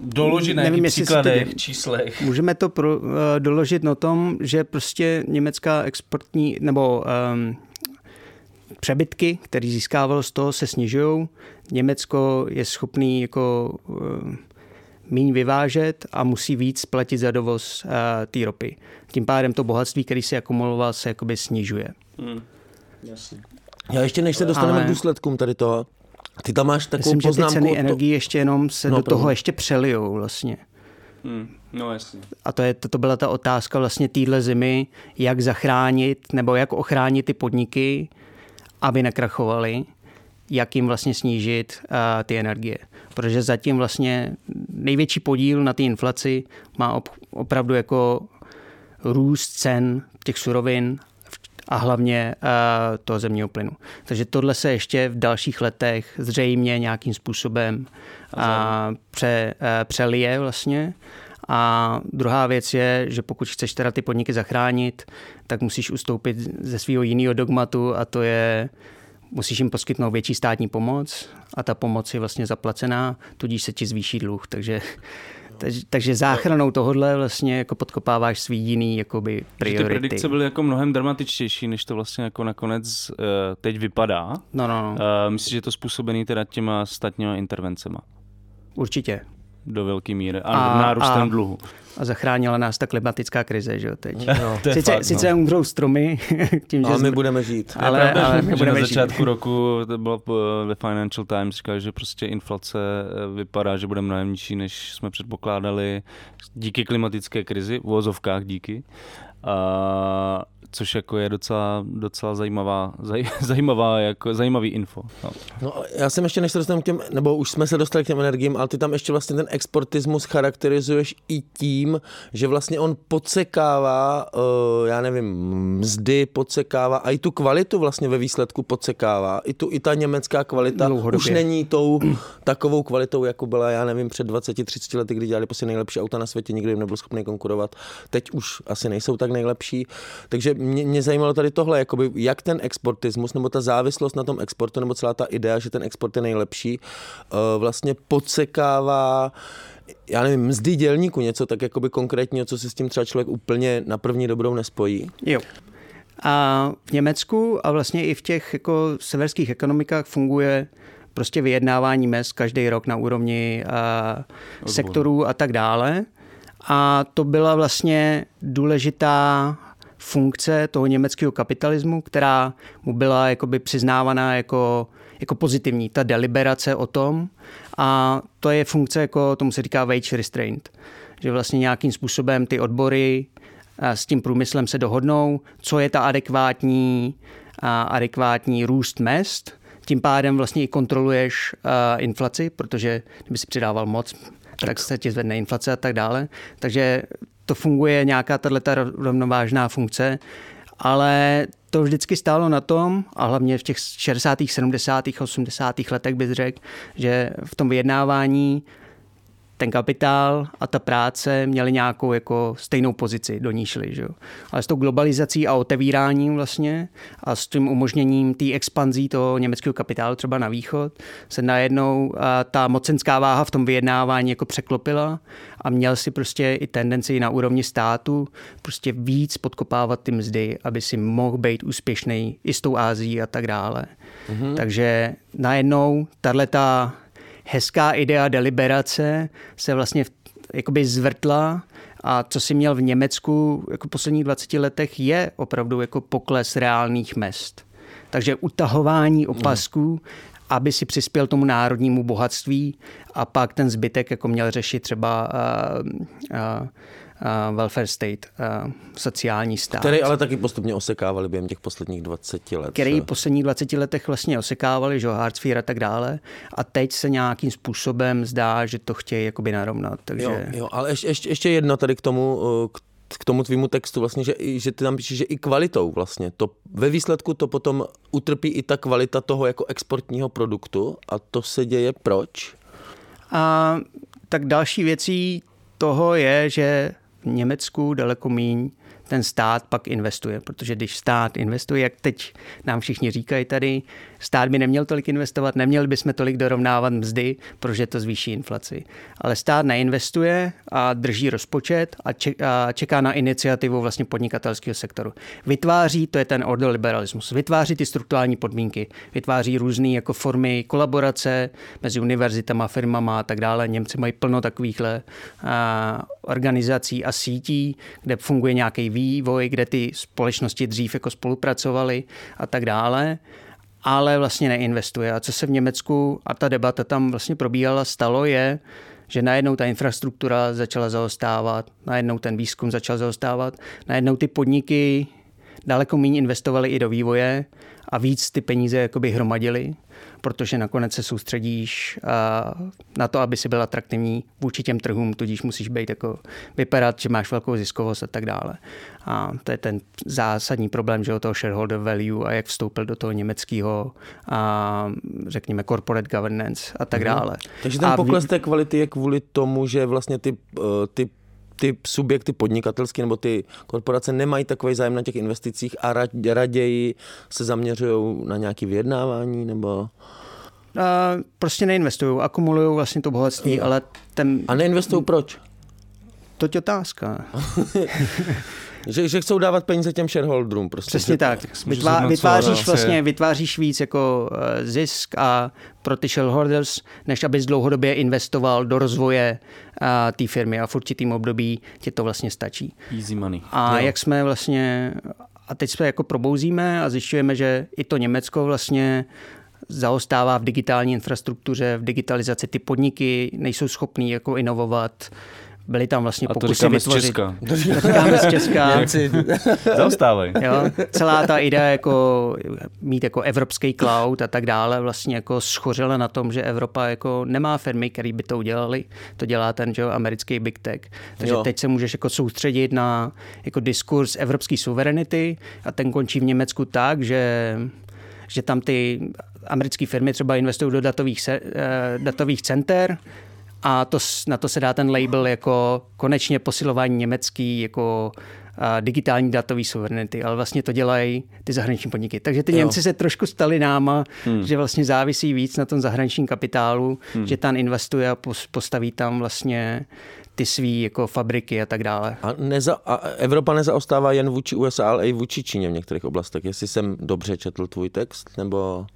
Doložit na nějakých příkladech, číslech. Můžeme to pro, uh, doložit na tom, že prostě německá exportní, nebo um, přebytky, které získávalo z toho, se snižují. Německo je schopný jako uh, míň vyvážet a musí víc platit za dovoz uh, té ropy. Tím pádem to bohatství, který se akumuloval, se jakoby snižuje. Hmm. Jasně. Já ještě než se dostaneme Ale... k důsledkům tady toho, ty tam máš takovou Myslím, poznámku. Myslím, že ty ceny to... energii ještě jenom se no, do toho ještě přelijou vlastně. Hmm, no jasně. A to, je, to, to byla ta otázka vlastně téhle zimy, jak zachránit nebo jak ochránit ty podniky, aby nekrachovaly, jak jim vlastně snížit uh, ty energie. Protože zatím vlastně největší podíl na té inflaci má op, opravdu jako růst cen těch surovin a hlavně uh, toho zemního plynu. Takže tohle se ještě v dalších letech zřejmě nějakým způsobem uh, pře, uh, přelije vlastně. A druhá věc je, že pokud chceš teda ty podniky zachránit, tak musíš ustoupit ze svého jiného dogmatu a to je, musíš jim poskytnout větší státní pomoc a ta pomoc je vlastně zaplacená, tudíž se ti zvýší dluh. Takže... Takže, takže záchranou tohodle vlastně jako podkopáváš svý jiný jakoby priority. Že ty predikce byly jako mnohem dramatičtější, než to vlastně jako nakonec uh, teď vypadá. No, no, no. Uh, myslím, že je to způsobený teda těma státníma intervencema. Určitě. Do velké míry. A, a nárůstem a, dluhu. A zachránila nás ta klimatická krize, že jo, teď. No, sice fakt, sice no. umřou stromy. tím, že ale my budeme žít. Ale, ale, ale my budeme na začátku žít. Roku to bylo ve Financial Times, říká, že prostě inflace vypadá, že bude mnohem nižší, než jsme předpokládali díky klimatické krizi, v uvozovkách díky. A což jako je docela, docela zajímavá, zaj, zajímavá jako zajímavý info. No. No, já jsem ještě než se dostaneme k těm, nebo už jsme se dostali k těm energiím, ale ty tam ještě vlastně ten exportismus charakterizuješ i tím, že vlastně on podsekává, uh, já nevím, mzdy podsekává a i tu kvalitu vlastně ve výsledku podsekává. I tu, i ta německá kvalita dlouhodobě už není tou takovou kvalitou, jako byla, já nevím, před dvaceti třiceti lety, kdy dělali prostě nejlepší auta na světě, nikdo jim nebyl schopný konkurovat. Teď už asi nejsou tak nejlepší. Takže mě, mě zajímalo tady tohle, jakoby, jak ten exportismus nebo ta závislost na tom exportu nebo celá ta idea, že ten export je nejlepší, vlastně podsekává, já nevím, mzdy dělníků, něco tak jakoby konkrétního, co si s tím třeba člověk úplně na první dobrou nespojí. Jo. A v Německu a vlastně i v těch jako severských ekonomikách funguje prostě vyjednávání mezd každý rok na úrovni a sektorů a tak dále. A to byla vlastně důležitá funkce toho německého kapitalismu, která mu byla jakoby přiznávaná jako, jako pozitivní, ta deliberace o tom. A to je funkce, jako tomu se říká wage restraint, že vlastně nějakým způsobem ty odbory s tím průmyslem se dohodnou, co je ta adekvátní, adekvátní růst mezd. Tím pádem vlastně i kontroluješ inflaci, protože kdyby si přidával moc, tak se ti zvedne inflace a tak dále. Takže to funguje nějaká tato rovnovážná funkce, ale to vždycky stálo na tom, a hlavně v těch šedesátých, sedmdesátých, osmdesátých letech bych řekl, že v tom vyjednávání ten kapitál a ta práce měly nějakou jako stejnou pozici, do ní šli, že jo. Ale s tou globalizací a otevíráním vlastně a s tím umožněním té expanzí toho německého kapitálu třeba na východ se najednou ta mocenská váha v tom vyjednávání jako překlopila a měl si prostě i tendenci na úrovni státu prostě víc podkopávat ty mzdy, aby si mohl být úspěšný i s tou Ázií a tak dále. Mm-hmm. Takže najednou tahleta hezká idea deliberace se vlastně jakoby zvrtla a co si měl v Německu jako v posledních dvaceti letech je opravdu jako pokles reálných mezd. Takže utahování opasků, aby si přispěl tomu národnímu bohatství a pak ten zbytek jako měl řešit třeba uh, uh, Uh, welfare state, uh, sociální stát. Který ale taky postupně osekávali během těch posledních dvaceti let. Který v posledních dvaceti letech vlastně osekávali, že Hartz-Feer a tak dále. A teď se nějakým způsobem zdá, že to chtějí jakoby narovnat. Takže... Jo, jo, ale ještě, ještě, ještě jedno tady k tomu, k k tomu tvýmu textu vlastně, že, že ty tam píšeš, že i kvalitou vlastně. To, ve výsledku to potom utrpí i ta kvalita toho jako exportního produktu a to se děje proč? A tak další věcí toho je, že v Německu daleko míň ten stát pak investuje, protože když stát investuje, jak teď nám všichni říkají tady, stát by neměl tolik investovat, neměli bychom tolik dorovnávat mzdy, protože to zvýší inflaci. Ale stát neinvestuje a drží rozpočet a čeká na iniciativu vlastně podnikatelského sektoru. Vytváří, to je ten ordoliberalismus, vytváří ty strukturální podmínky, vytváří různé jako formy kolaborace mezi univerzitama, firmama a tak dále. Němci mají plno takovýchhle organizací a sítí, kde funguje nějaký vývoj, kde ty společnosti dřív jako spolupracovaly a tak dále, ale vlastně neinvestuje. A co se v Německu, a ta debata tam vlastně probíhala, stalo je, že najednou ta infrastruktura začala zaostávat, najednou ten výzkum začal zaostávat, najednou ty podniky daleko méně investovaly i do vývoje a víc ty peníze jakoby hromadily, protože nakonec se soustředíš na to, aby si byl atraktivní vůči těm trhům, tudíž musíš být jako vypadat, že máš velkou ziskovost a tak dále. A to je ten zásadní problém, že o toho shareholder value a jak vstoupil do toho německého, řekněme, corporate governance a tak dále. Takže ten pokles té kvality je kvůli tomu, že vlastně ty, ty ty subjekty podnikatelské nebo ty korporace nemají takový zájem na těch investicích a raději se zaměřují na nějaké vyjednávání nebo... A prostě neinvestují, akumulují vlastně to bohatství, ale ten... A neinvestují proč? To je otázka. Že, že chcou dávat peníze těm shareholderům. Prostě. Přesně tak. Vytvá, vytváříš, vlastně, vytváříš víc jako zisk a pro ty shareholders, než abys dlouhodobě investoval do rozvoje té firmy a v určitým období tě to vlastně stačí. Easy money. A jo. Jak jsme vlastně, a teď se jako probouzíme a zjišťujeme, že i to Německo vlastně zaostává v digitální infrastruktuře, v digitalizaci, ty podniky nejsou schopný jako inovovat, byly tam vlastně pokusy vytvořit. A to říkáme z Česka. Zaostávají. Celá ta idea jako mít jako evropský cloud a tak dále vlastně jako schořela na tom, že Evropa jako nemá firmy, které by to udělali. To dělá ten že, americký big tech. Takže jo. Teď se můžeš jako soustředit na jako diskurs evropské suverenity a ten končí v Německu tak, že, že tam ty americké firmy třeba investují do datových, se, datových center a to, na to se dá ten label jako konečně posilování německý jako digitální datové suverenity, ale vlastně to dělají ty zahraniční podniky. Takže ty jo. Němci se trošku stali náma, hmm. že vlastně závisí víc na tom zahraničním kapitálu, hmm. že tam investuje a postaví tam vlastně ty svý jako fabriky a tak dále. A, neza, a Evropa nezaostává jen vůči U S A, ale i vůči Číně v některých oblastech. Jestli jsem dobře četl tvůj text, nebo...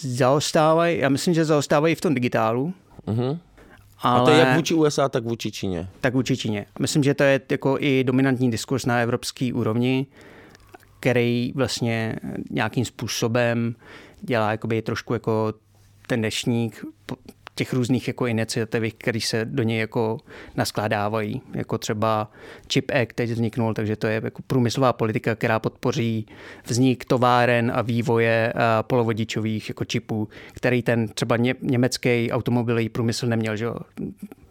Zaostávají, já myslím, že zaostávají v tom digitálu. Mhm. Ale, a to je jak vůči U S A, tak vůči Číně. Tak vůči Číně. Myslím, že to je jako i dominantní diskurs na evropský úrovni, který vlastně nějakým způsobem dělá jakoby trošku jako ten dnešník těch různých jako iniciativ, které se do něj jako naskládávají. Jako třeba Chips Act teď vzniknul, takže to je jako průmyslová politika, která podpoří vznik továren a vývoje polovodičových jako čipů, který ten třeba německý automobilový průmysl neměl, že jo?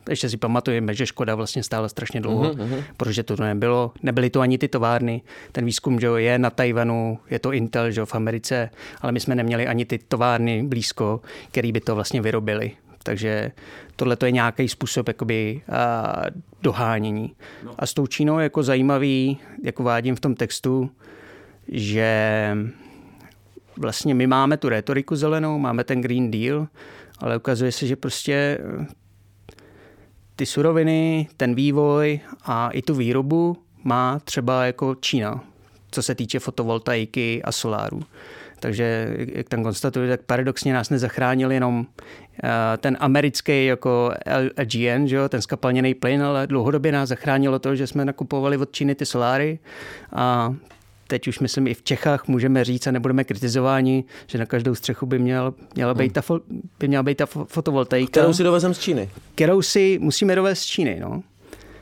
Ještě si pamatujeme, že Škoda vlastně stála strašně dlouho, uhum. protože to nebylo. Nebyly to ani ty továrny. Ten výzkum že je na Tajvanu, je to Intel že v Americe, ale my jsme neměli ani ty továrny blízko, který by to vlastně vyrobili. Takže tohle to je nějaký způsob jakoby, a, dohánění. No. A s tou Čínou jako zajímavý, jako vádím v tom textu, že vlastně my máme tu retoriku zelenou, máme ten Green Deal, ale ukazuje se, že prostě ty suroviny, ten vývoj a i tu výrobu má třeba jako Čína, co se týče fotovoltaiky a soláru. Takže, jak tam konstatuju, tak paradoxně nás nezachránil jenom ten americký jako L G N, že jo, ten skapalněný plyn, ale dlouhodobě nás zachránilo to, že jsme nakupovali od Číny ty soláry a teď už myslím i v Čechách můžeme říct a nebudeme kritizováni, že na každou střechu by měla, měla být ta, fo, by měla být ta fotovoltaika. Kterou si dovezem z Číny. Kterou si musíme dovést z Číny, no.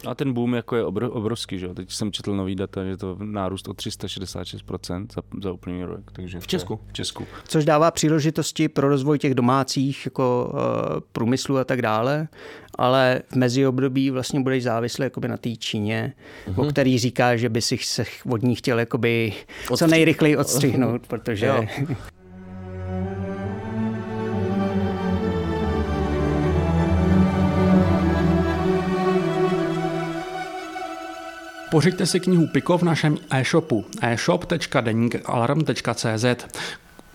A ten boom jako je obrov, obrovský, že jo? Teď jsem četl nový data, že to nárůst o tři sta šedesát šest procent za, za úplný rok. Takže v Česku. V Česku. Což dává příležitosti pro rozvoj těch domácích jako uh, průmyslu a tak dále, ale v meziobdobí vlastně budeš závislý jakoby na té Číně, uh-huh. o který říká, že by si se od ní chtěl jakoby Odstři... co nejrychleji odstřihnout, protože... Pořiďte si knihu Pico v našem e-shopu e shop tečka denik alarm tečka cé zet.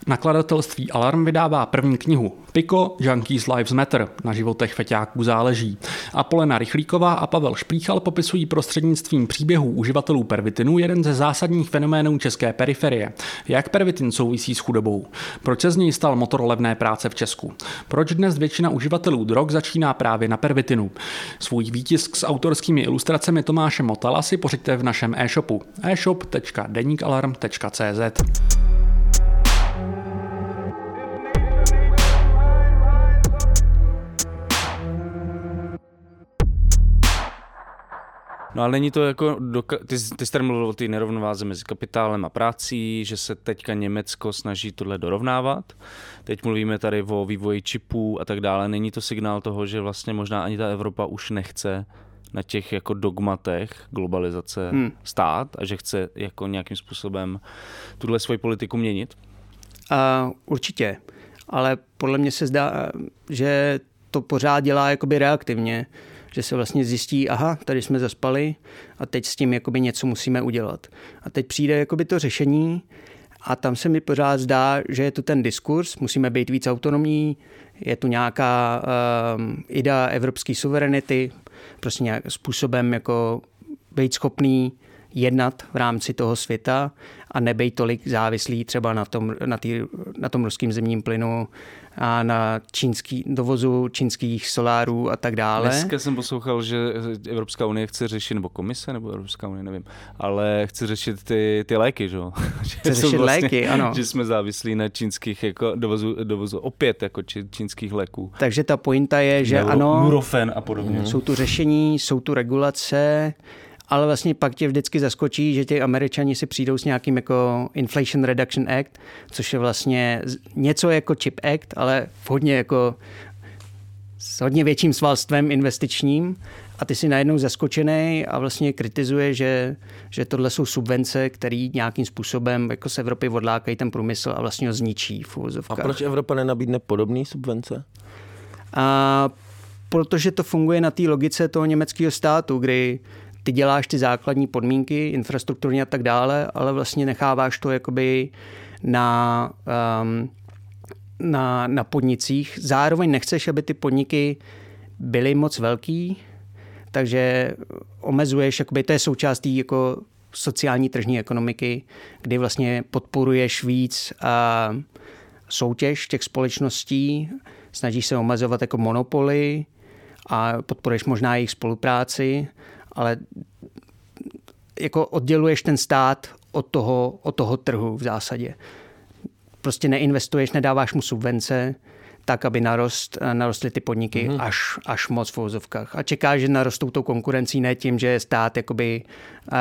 Nakladatelství Alarm vydává první knihu Pico, Junkies Lives Matter, na životech feťáků záleží. Apolena Rychlíková a Pavel Šplíchal popisují prostřednictvím příběhů uživatelů pervitinu jeden ze zásadních fenoménů české periferie. Jak pervitin souvisí s chudobou? Proč se z něj stal motor levné práce v Česku? Proč dnes většina uživatelů drog začíná právě na pervitinu? Svůj výtisk s autorskými ilustracemi Tomáše Motala si pořiďte v našem e-shopu e shop tečka denik alarm tečka cé zet. No ale není to jako, doka- ty, ty jsi tady mluvil o té nerovnováze mezi kapitálem a prací, že se teďka Německo snaží tohle dorovnávat. Teď mluvíme tady o vývoji čipů a tak dále. Není to signál toho, že vlastně možná ani ta Evropa už nechce na těch jako dogmatech globalizace hmm. stát a že chce jako nějakým způsobem tuhle svoji politiku měnit? Uh, určitě, ale podle mě se zdá, že to pořád dělá jakoby reaktivně. Že se vlastně zjistí, aha, tady jsme zaspali a teď s tím jakoby něco musíme udělat. A teď přijde jakoby to řešení a tam se mi pořád zdá, že je to ten diskurs, musíme být víc autonomní, je tu nějaká um, idea evropské suverenity, prostě nějak způsobem jako být schopný jednat v rámci toho světa a nebejt tolik závislí třeba na tom, na tý, na tom ruským zemním plynu a na čínský, dovozu čínských solárů a tak dále. Dneska jsem poslouchal, že Evropská unie chce řešit, nebo komise, nebo Evropská unie, nevím, ale chce řešit ty, ty léky, že jo? Chce řešit vlastně, léky, ano. Že jsme závislí na čínských jako dovozu, dovozu opět jako či, čínských léků. Takže ta pointa je, že Neuro, ano, Nurofen a podobně. Jsou tu řešení, jsou tu regulace, ale vlastně pak tě vždycky zaskočí, že ti Američani si přijdou s nějakým jako Inflation Reduction Act, což je vlastně něco jako Chip Act, ale hodně jako s hodně větším svalstvem investičním a ty si najednou zaskočený a vlastně kritizuje, že, že tohle jsou subvence, které nějakým způsobem jako z Evropy odlákají ten průmysl a vlastně ho zničí v uvozovkách. A proč Evropa nenabídne podobné subvence? A protože to funguje na té logice toho německého státu, kdy ty děláš ty základní podmínky, infrastrukturně a tak dále, ale vlastně necháváš to jakoby na, um, na, na podnicích. Zároveň nechceš, aby ty podniky byly moc velký, takže omezuješ, jakoby, to je součástí jako sociální tržní ekonomiky, kdy vlastně podporuješ víc uh, soutěž těch společností, snažíš se omezovat jako monopoly a podporuješ možná jejich spolupráci, ale jako odděluješ ten stát od toho, od toho trhu v zásadě. Prostě neinvestuješ, nedáváš mu subvence tak, aby narost, narostly ty podniky mm. až, až moc v vozovkách. A čekáš, že narostou tou konkurencí, ne tím, že stát jakoby, uh,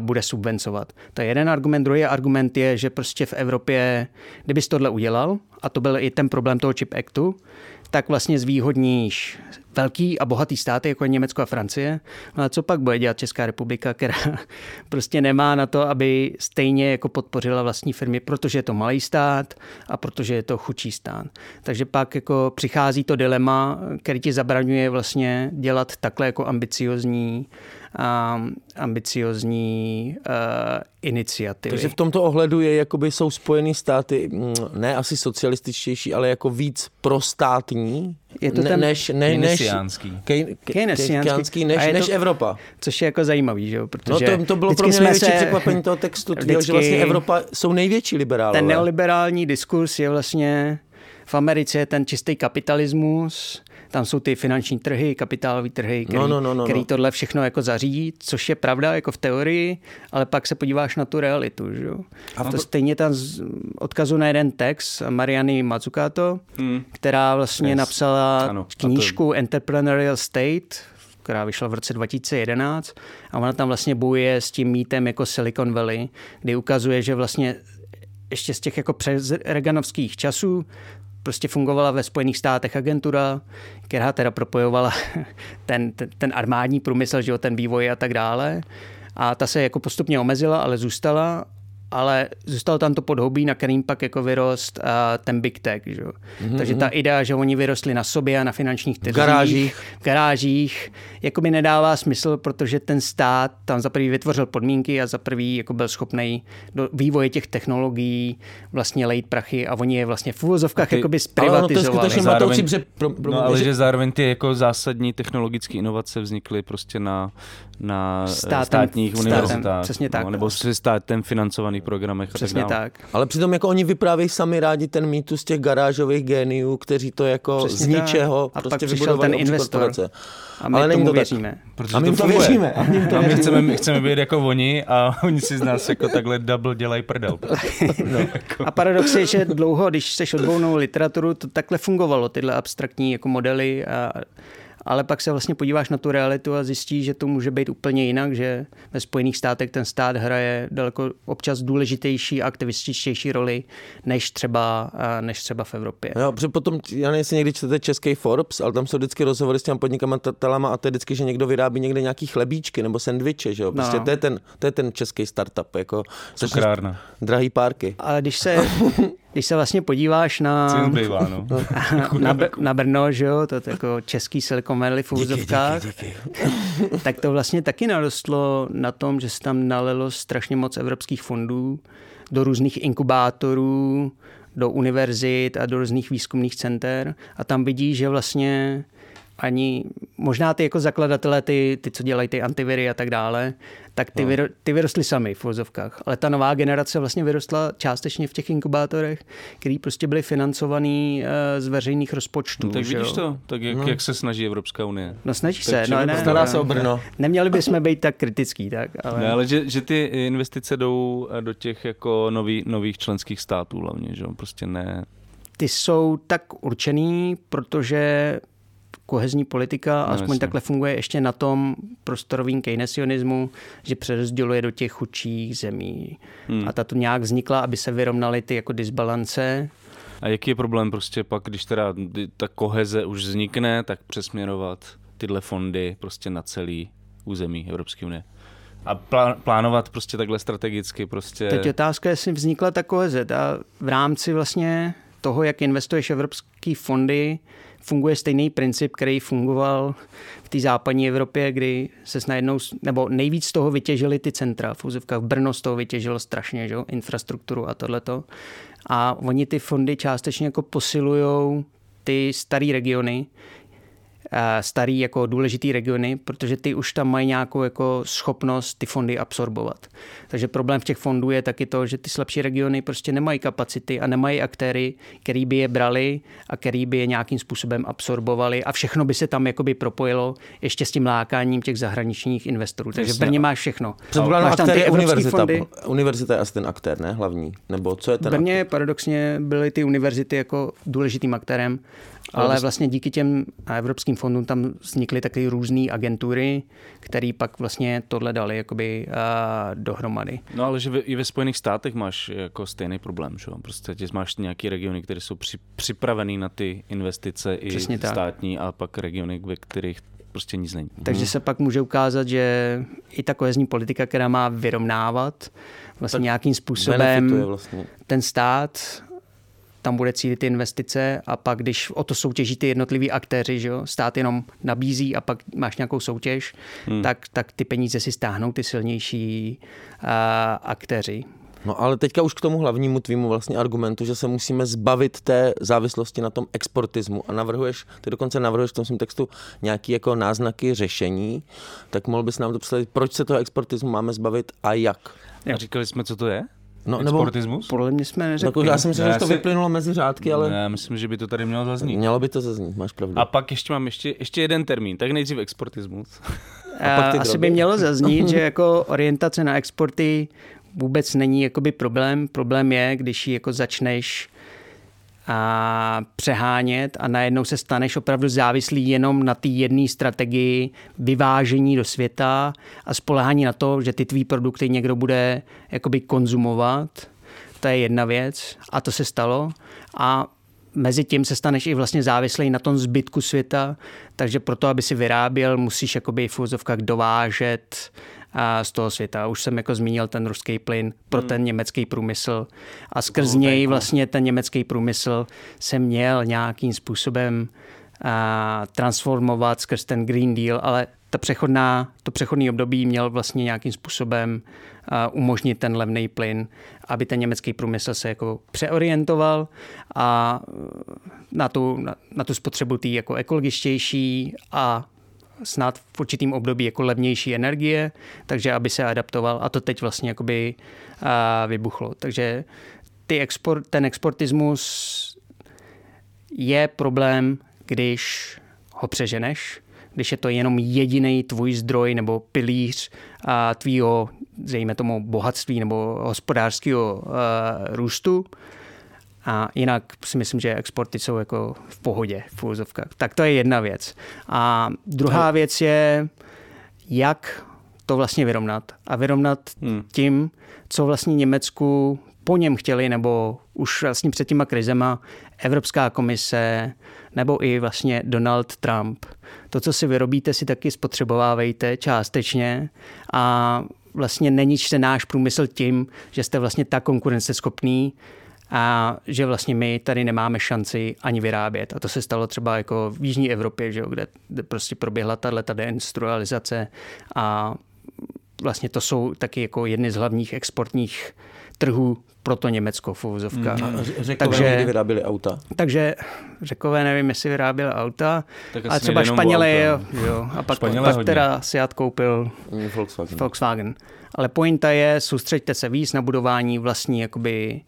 bude subvencovat. To je jeden argument. Druhý argument je, že prostě v Evropě, kdybys tohle udělal, a to byl i ten problém toho Chip Actu, tak vlastně zvýhodníš velký a bohatý státy, jako je Německo a Francie. No a co pak bude dělat Česká republika, která prostě nemá na to, aby stejně jako podpořila vlastní firmy, protože je to malý stát a protože je to chudší stát. Takže pak jako přichází to dilema, který ti zabraňuje vlastně dělat takhle jako ambiciozní um, ambiciozní uh, iniciativy. Takže v tomto ohledu je, jakoby jsou Spojené státy ne asi socialističtější, ale jako víc prostátní, je to ten než, ne, než keynesiánský. Keynesiánský než, než to, Evropa. Což je jako zajímavý, že jo? Protože no to, to bylo pro mě největší se, překvapení toho textu, vždycky, tým, že vlastně Evropa jsou největší liberálové. Ten neoliberální diskurs je vlastně v Americe je ten čistý kapitalismus, tam jsou ty finanční trhy, kapitálové trhy, který, no, no, no, no, který tohle všechno jako zařídí, což je pravda jako v teorii, ale pak se podíváš na tu realitu. Že? A to pro... stejně tam odkazu na jeden text Mariany Mazzucato, mm. která vlastně yes. napsala ano, knížku Entrepreneurial State, která vyšla v roce dva tisíce jedenáct a ona tam vlastně bojuje s tím mýtem jako Silicon Valley, kdy ukazuje, že vlastně ještě z těch jako přes reaganovských časů prostě fungovala ve Spojených státech agentura, která teda propojovala ten, ten, ten armádní průmysl, že jo, ten vývoj a tak dále. A ta se jako postupně omezila, ale zůstala, ale zůstalo tam to podhoubí, na kterým pak jako vyrost ten big tech. Že jo. Mm-hmm. Takže ta idea, že oni vyrostli na sobě a na finančních trzích, v garážích, v garážích jako by nedává smysl, protože ten stát tam za prvý vytvořil podmínky a za prvý jako byl schopný do vývoje těch technologií vlastně lejt prachy a oni je vlastně v uvozovkách jakoby zprivatizovali. Ale, no zároveň, pře- pro, pro, no, ale že... že zároveň ty jako zásadní technologické inovace vznikly prostě na, na státem, státních univerzitách. Přesně tak. No, nebo se státem financovaný programech. Přesně tak. Ale přitom jako oni vyprávějí sami rádi ten mýtus těch garážových géniů, kteří to jako přesně z ničeho a prostě vybudovali obří korporace. A my ale tomu to věříme. A my to věříme. A my, to a my chceme, my chceme být jako oni a oni si z nás jako takhle double dělají prdel. No. A paradox je, že dlouho, když seš odbounou literaturu, to takhle fungovalo, tyhle abstraktní jako modely a ale pak se vlastně podíváš na tu realitu a zjistíš, že to může být úplně jinak, že ve Spojených státech ten stát hraje daleko občas důležitější a aktivističtější roli než třeba, než třeba v Evropě. Jo, protože potom, já nevím, jestli někdy čtete český Forbes, ale tam jsou vždycky rozhovory s těmi podnikatelama a to je vždycky, že někdo vyrábí někde nějaký chlebíčky nebo sendviče, že jo? Prostě no. to, je ten, to je ten český startup, jako cukrárna. Drahý párky. Ale když se... Když se vlastně podíváš na, bývá, no. na, na Brno, že jo, to je jako český Silicon Valley v úzovkách, tak to vlastně taky narostlo na tom, že se tam nalilo strašně moc evropských fondů do různých inkubátorů, do univerzit a do různých výzkumných center a tam vidíš, že vlastně ani možná ty jako zakladatelé, ty, ty co dělají ty antiviry a tak dále, tak ty, no. vyro, ty vyrostly sami v vozovkách. Ale ta nová generace vlastně vyrostla částečně v těch inkubátorech, který prostě byly financovaný z veřejných rozpočtů. No, tak vidíš jo? to? Tak jak, no. jak se snaží Evropská unie? No snaží tak se. No, ne, stará se o Brno. Neměli bychom být tak kritický. Tak, ale no, ale že, že ty investice jdou do těch jako nový, nových členských států hlavně, že prostě ne... Ty jsou tak určený, protože kohezní politika, no, aspoň jasně. takhle funguje ještě na tom prostorovým keynesionismu, že přerozděluje do těch chudších zemí. Hmm. A ta tu nějak vznikla, aby se vyrovnaly ty jako disbalance. A jaký je problém prostě pak, když teda ta koheze už vznikne, tak přesměrovat tyhle fondy prostě na celý území Evropské unie? A plánovat prostě takhle strategicky prostě... Teď otázka, jestli vznikla ta koheze. Ta v rámci vlastně toho, jak investuješ evropské fondy, funguje stejný princip, který fungoval v té západní Evropě, kdy se najednou, nebo nejvíc z toho vytěžily ty centra. V úzovkách Brno z toho vytěžilo strašně, že? Infrastrukturu a tohleto. A oni ty fondy částečně jako posilujou ty staré regiony, starý jako důležitý regiony, protože ty už tam mají nějakou jako schopnost ty fondy absorbovat. Takže problém v těch fondů je taky to, že ty slabší regiony prostě nemají kapacity a nemají aktéry, který by je brali a který by je nějakým způsobem absorbovali a všechno by se tam jakoby propojilo ještě s tím lákáním těch zahraničních investorů. Takže v Brně máš všechno. Předpokládám, máš tam ty evropské fondy. Univerzita je asi ten aktér, ne? Hlavní. Nebo co je ten aktér? V Brně paradoxně byly ty univerzity jako důležitým aktérem. Ale vlastně díky těm evropským fondům tam vznikly taky různé agentury, které pak vlastně tohle dali jakoby dohromady. No ale že i ve Spojených státech máš jako stejný problém, že? Prostě máš nějaký regiony, které jsou připravený na ty investice i přesně státní tak. A pak regiony, ve kterých prostě nic není. Takže se pak může ukázat, že i ta kohezní politika, která má vyrovnávat vlastně tak nějakým způsobem vlastně ten stát... Tam bude cílit ty investice a pak, když o to soutěží ty jednotliví aktéři, že jo, stát jenom nabízí a pak máš nějakou soutěž, hmm. tak, tak ty peníze si stáhnou ty silnější uh, aktéři. No ale teďka už k tomu hlavnímu tvýmu vlastně argumentu, že se musíme zbavit té závislosti na tom exportismu a navrhuješ, ty dokonce navrhuješ v tom svém textu nějaké jako náznaky řešení, tak mohl bys nám to představit, proč se toho exportismu máme zbavit a jak? A říkali jsme, co to je? No, exportismus? Podle mě jsme neřekli. Já si myslím, že to si... vyplynulo mezi řádky, ale... Já myslím, že by to tady mělo zaznít. Mělo by to zaznít, máš pravdu. A pak ještě mám ještě, ještě jeden termín, tak nejdřív exportismus. A pak ty asi drogy. By mělo zaznít, že jako orientace na exporty vůbec není jakoby problém. Problém je, když ji jako začneš a přehánět a najednou se staneš opravdu závislý jenom na té jedné strategii vyvážení do světa a spolehání na to, že ty tvý produkty někdo bude jakoby konzumovat. To je jedna věc a to se stalo a mezi tím se staneš i vlastně závislý na tom zbytku světa, takže proto, aby si vyráběl, musíš jakoby v uvozovkách dovážet a z toho světa. Už jsem jako zmínil ten ruský plyn pro hmm. ten německý průmysl a skrz něj vlastně ten německý průmysl se měl nějakým způsobem a, transformovat skrz ten Green Deal, ale ta přechodná, to přechodné období měl vlastně nějakým způsobem a, umožnit ten levný plyn, aby ten německý průmysl se jako přeorientoval a na tu, na, na tu spotřebu tý jako ekologičtější a snad v určitým období jako levnější energie, takže aby se adaptoval a to teď vlastně jakoby vybuchlo. Takže ty export, ten exportismus je problém, když ho přeženeš, když je to jenom jediný tvůj zdroj nebo pilíř tvýho, zejména tomu bohatství nebo hospodářského růstu. A jinak si myslím, že exporty jsou jako v pohodě v uvozovkách. Tak to je jedna věc. A druhá věc je, jak to vlastně vyrovnat. A vyrovnat hmm. tím, co vlastně Německu po něm chtěli, nebo už vlastně před těma krizema Evropská komise, nebo i vlastně Donald Trump. To, co si vyrobíte, si taky spotřebovávejte částečně a vlastně neničte náš průmysl tím, že jste vlastně tak konkurenceschopný, a že vlastně my tady nemáme šanci ani vyrábět. A to se stalo třeba jako v jižní Evropě, že jo, kde prostě proběhla tato deindustrializace a vlastně to jsou taky jako jedny z hlavních exportních trhů pro to Německo, fouzovka. Hmm. Řekové nevyráběli auta. Takže Řekové, nevím, jestli vyráběli auta, tak ale třeba Španělé, auta. Jo, a pak, pak teda Seat koupil Volkswagen. Volkswagen. Ale pointa je, soustřeďte se víc na budování vlastní jakoby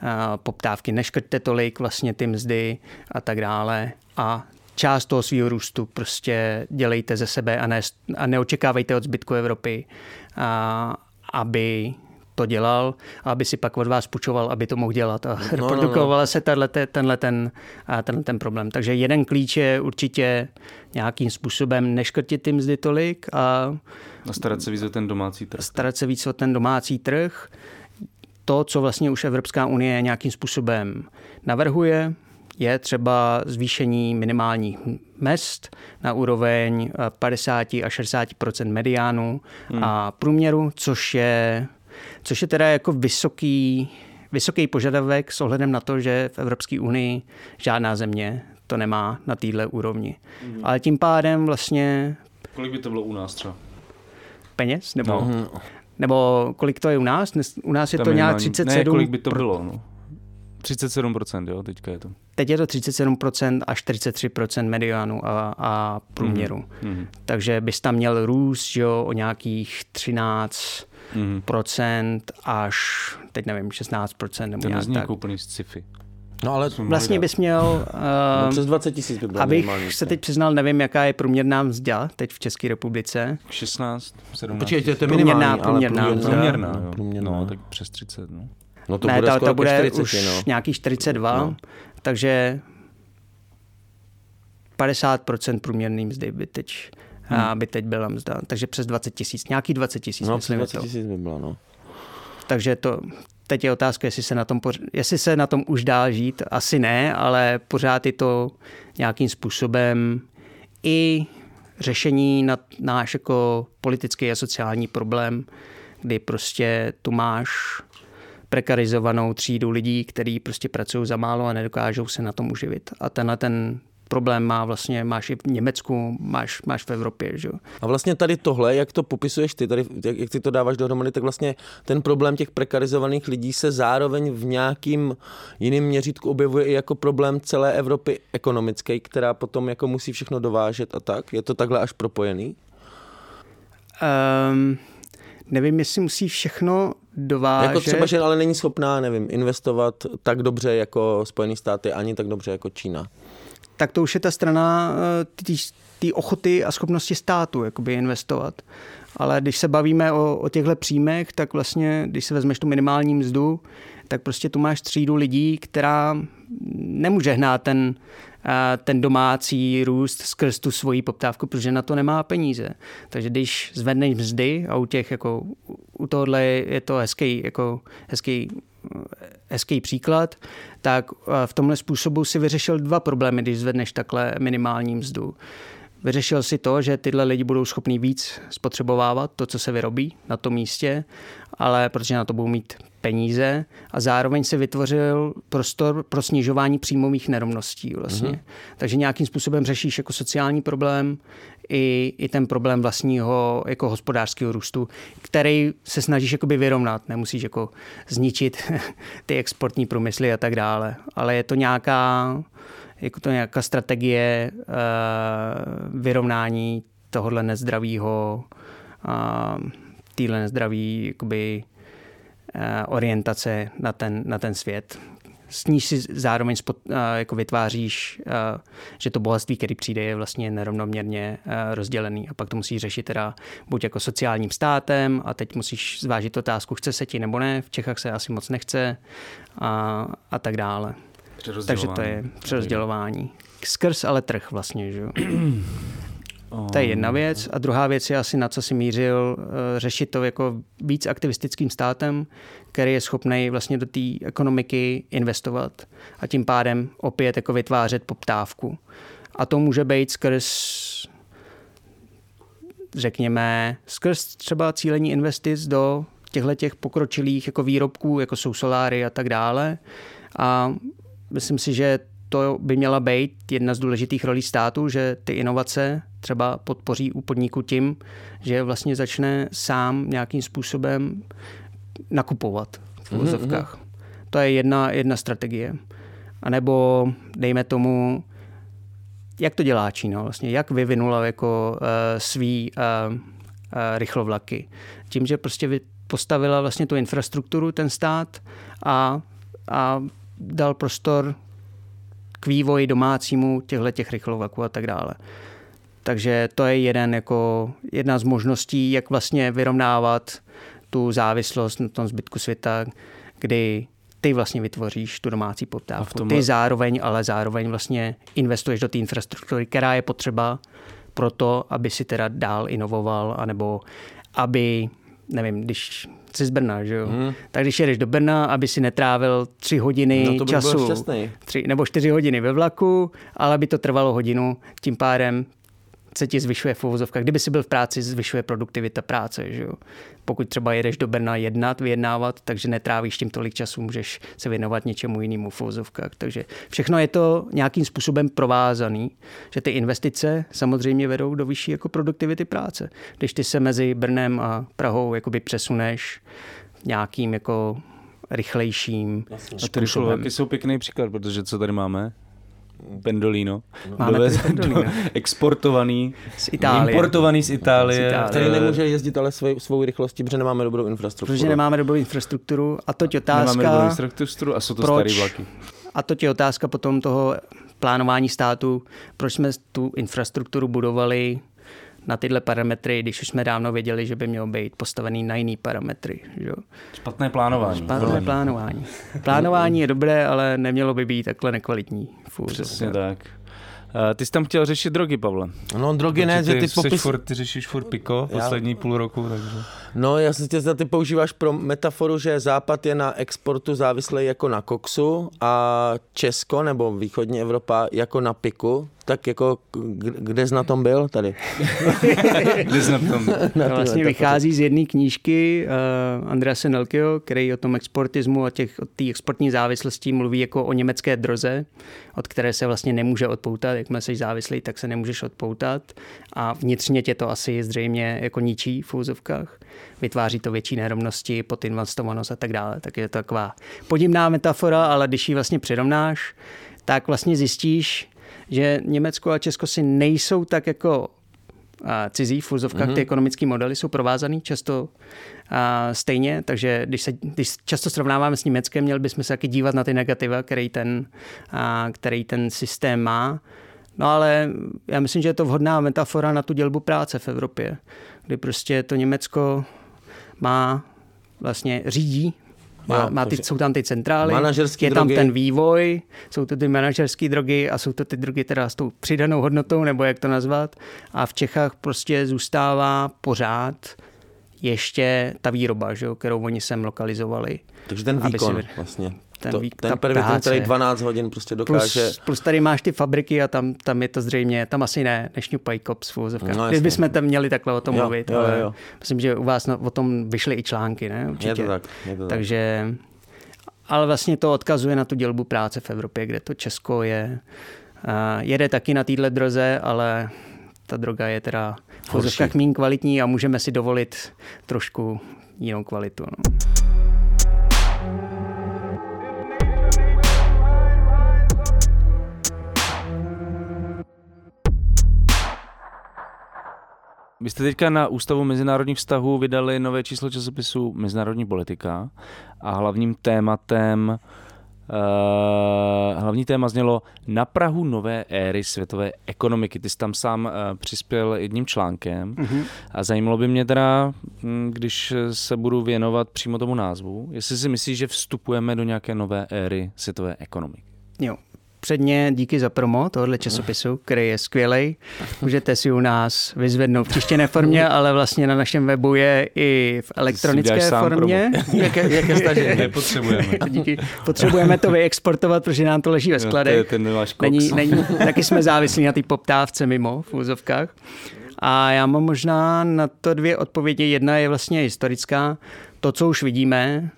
a, poptávky, neškrťte tolik vlastně ty mzdy a tak dále a část toho svýho růstu prostě dělejte ze sebe a, ne, a neočekávejte od zbytku Evropy, a, aby to dělal, aby si pak od vás půjčoval, aby to mohl dělat. A no, reprodukovala no, no. se tato, tenhle, ten, tenhle ten problém. Takže jeden klíč je určitě nějakým způsobem neškrtit ty mzdy tolik a, a starat se víc o ten domácí trh. Starat se víc o ten domácí trh. To, co vlastně už Evropská unie nějakým způsobem navrhuje, je třeba zvýšení minimálních mezd na úroveň padesát až šedesát procent mediánu hmm. a průměru, což je Což je teda jako vysoký, vysoký požadavek s ohledem na to, že v Evropské unii žádná země to nemá na téhle úrovni. Mm. Ale tím pádem vlastně... Kolik by to bylo u nás třeba? Peněz? Nebo, no. nebo kolik to je u nás? U nás je tam to nějak třicet sedm... Ne, kolik by to bylo? No. třicet sedm procent, jo, teďka je to. Teď je to třicet sedm procent a čtyřicet tři procent mediánu a, a průměru. Mm. Takže bys tam měl růst, jo, o nějakých třináct... Mm. procent až, teď nevím, šestnáct procent nebo to nějak tak. To nezní úplný sci-fi. No ale vlastně bys měl... Uh, no přes dvacet tisíc by bylo abych normálně. Abych se teď přiznal, nevím, jaká je průměrná mzda teď v České republice. šestnáct, sedmnáct Počkejte, to je minimální, průměrná, ale průměrná. průměrná, průměrná no, tak přes třicet. No, no to ne, bude skoro čtyřicet, už no. nějaký čtyřicet dva, no. takže padesát procent průměrný mzdy by teď... Hmm. aby teď byla mzda. Takže přes dvacet tisíc. Nějaký dvacet tisíc. No, přes dvacet tisíc by byla, no. Takže to, teď je otázka, jestli se, na tom poř- jestli se na tom už dá žít. Asi ne, ale pořád je to nějakým způsobem i řešení na náš jako politický a sociální problém, kdy prostě tu máš prekarizovanou třídu lidí, kteří prostě pracují za málo a nedokážou se na tom uživit. A tenhle ten problém má vlastně, máš i v Německu, máš, máš v Evropě. Že? A vlastně tady tohle, jak to popisuješ ty, tady, jak, jak ty to dáváš dohromady, tak vlastně ten problém těch prekarizovaných lidí se zároveň v nějakým jiným měřítku objevuje i jako problém celé Evropy ekonomické, která potom jako musí všechno dovážet a tak. Je to takhle až propojený? Um, nevím, jestli musí všechno dovážet. Jako třeba, že ale není schopná, nevím, investovat tak dobře jako Spojené státy, ani tak dobře jako Čína. Tak to už je ta strana té ochoty a schopnosti státu jakoby investovat. Ale když se bavíme o, o těchto příjmech, tak vlastně, když se vezmeš tu minimální mzdu, tak prostě tu máš třídu lidí, která nemůže hnát ten, ten domácí růst skrz tu svoji poptávku, protože na to nemá peníze. Takže když zvedneš mzdy a u těch, jako u tohohle je to hezký, jako hezký hezký příklad, tak v tomhle způsobu si vyřešil dva problémy, když zvedneš takhle minimální mzdu. Vyřešil si to, že tyhle lidi budou schopní víc spotřebovávat to, co se vyrobí na tom místě, ale protože na to budou mít peníze a zároveň se vytvořil prostor pro snižování příjmových nerovností vlastně. Mm-hmm. Takže nějakým způsobem řešíš jako sociální problém i, i ten problém vlastního jako hospodářského růstu, který se snažíš jakoby vyrovnat. Nemusíš jako zničit ty exportní průmysly a tak dále. Ale je to nějaká, jako to nějaká strategie uh, vyrovnání tohohle nezdravýho uh, týhle nezdravý jakoby orientace na ten, na ten svět. S níž si zároveň spod, jako vytváříš, že to bohatství, který přijde, je vlastně nerovnoměrně rozdělený. A pak to musíš řešit teda buď jako sociálním státem a teď musíš zvážit otázku, chce se ti nebo ne, v Čechách se asi moc nechce a, a tak dále. Takže to je přerozdělování. Skrz ale trh vlastně, že jo. To je jedna věc. A druhá věc je asi, na co si mířil, řešit to jako víc aktivistickým státem, který je schopný vlastně do té ekonomiky investovat a tím pádem opět jako vytvářet poptávku. A to může být skrz, řekněme, skrz třeba cílení investic do těchto pokročilých jako výrobků, jako jsou soláry a tak dále. A myslím si, že to by měla být jedna z důležitých rolí státu, že ty inovace třeba podpoří u podniku tím, že vlastně začne sám nějakým způsobem nakupovat v úvozovkách. Mm-hmm. To je jedna, jedna strategie. A nebo dejme tomu, jak to dělá Čína vlastně, jak vyvinula jako uh, svý uh, uh, rychlovlaky. Tím, že prostě postavila vlastně tu infrastrukturu, ten stát a, a dal prostor k vývoji domácímu těchto rychlovlaků a tak dále. Takže to je jeden jako, jedna z možností, jak vlastně vyrovnávat tu závislost na tom zbytku světa, kdy ty vlastně vytvoříš tu domácí poptávku. Tomhle... Ty zároveň, ale zároveň vlastně investuješ do té infrastruktury, která je potřeba pro to, aby si teda dál inovoval, anebo aby, nevím, když jsi z Brna, že jo? Hmm. Tak když jedeš do Brna, aby si netrávil tři hodiny no to by času, tři, nebo čtyři hodiny ve vlaku, ale by to trvalo hodinu, tím pádem se ti zvyšuje v uvozovkách. Kdyby si byl v práci, zvyšuje produktivita práce. Že jo? Pokud třeba jedeš do Brna jednat, vyjednávat, takže netrávíš tím tolik času, můžeš se věnovat něčemu jinému v uvozovkách. Takže všechno je to nějakým způsobem provázaný, že ty investice samozřejmě vedou do vyšší jako produktivity práce. Když ty se mezi Brnem a Prahou jakoby přesuneš nějakým jako rychlejším způsobem. A ty rychlovlaky jsou pěkný příklad, protože co tady máme? Pendolino. Máme Dovez, pendolino. Do, exportovaný, z Itálie. Importovaný z Itálie, z Itálie. Který nemůže jezdit ale svou, svou rychlostí, protože nemáme dobrou infrastrukturu. Protože nemáme dobrou infrastrukturu a to tě otázka... Nemáme dobrou infrastrukturu a jsou to staré vlaky. A to tě otázka potom toho plánování státu, proč jsme tu infrastrukturu budovali na tyhle parametry, když už jsme dávno věděli, že by mělo být postavený na jiný parametry. Že? Špatné plánování. Špatné Vrání. plánování. Plánování je dobré, ale nemělo by být takhle nekvalitní. Fůr, Přesně tak. tak. Uh, ty jsi tam chtěl řešit drogy, Pavle. No drogy Protože ne, že ty popis... Furt, ty řešíš furt Pico poslední já... půl roku, takže... No já si tě zda, ty používáš pro metaforu, že Západ je na exportu závislý jako na koksu a Česko nebo východní Evropa jako na piku. Tak jako, kde jsi na tom byl tady? Kde jsi na tom byl? No, vlastně vychází z jedné knížky uh, Andrease Nelkeho, který o tom exportismu a těch, o té exportní závislosti mluví jako o německé droze, od které se vlastně nemůže odpoutat. Jakmile jsi závislý, tak se nemůžeš odpoutat. A vnitřně tě to asi zřejmě jako ničí v úzovkách. Vytváří to větší nerovnosti, podinvestovanost a tak dále. Tak je to taková podivná metafora, ale když ji vlastně přirovnáš, tak vlastně zjistíš, že Německo a Česko si nejsou tak jako cizí v úzovkách, mm-hmm. Ty ekonomické modely jsou provázané často a, stejně, takže když se když často srovnáváme s Německem, měli bychom se taky dívat na ty negativa, který ten, a, který ten systém má. No ale já myslím, že je to vhodná metafora na tu dělbu práce v Evropě, kdy prostě to Německo má vlastně řídí, Má, má ty, jsou tam ty centrály, je tam drogy. Ten vývoj, jsou to ty manažerské drogy a jsou to ty drogy teda s tou přidanou hodnotou, nebo jak to nazvat. A v Čechách prostě zůstává pořád ještě ta výroba, že, kterou oni sem lokalizovali. Takže ten výkon si... vlastně. Ten, to, výk, ten první, který dvanáct hodin prostě dokáže... Plus, plus tady máš ty fabriky a tam, tam je to zřejmě, tam asi ne, než New Pay Cops v úzovkách. No, kdybychom tam měli takhle o tom jo, mluvit, jo, ale jo. Myslím, že u vás o tom vyšly i články, ne? Určitě. Je to tak, je to Takže, tak. Ale vlastně to odkazuje na tu dělbu práce v Evropě, kde to Česko je, jede taky na téhle droze, ale ta droga je teda v úzovkách míň kvalitní a můžeme si dovolit trošku jinou kvalitu. No. Vy jste teďka na Ústavu mezinárodních vztahů vydali nové číslo časopisu Mezinárodní politika a hlavním tématem uh, hlavní téma znělo Na prahu nové éry světové ekonomiky. Ty jsi tam sám uh, přispěl jedním článkem mm-hmm. a zajímalo by mě teda, když se budu věnovat přímo tomu názvu, jestli si myslíš, že vstupujeme do nějaké nové éry světové ekonomiky. Jo. Předně díky za promo tohohle časopisu, který je skvělej. Můžete si u nás vyzvednout v tištěné formě, ale vlastně na našem webu je i v elektronické formě. Jak je, jak je stažené? Nepotřebujeme. Díky. Potřebujeme to vyexportovat, protože nám to leží ve skladech. Není, není, taky jsme závislí na té poptávce mimo v úzovkách. A já mám možná na to dvě odpovědi. Jedna je vlastně historická. To, co už vidíme,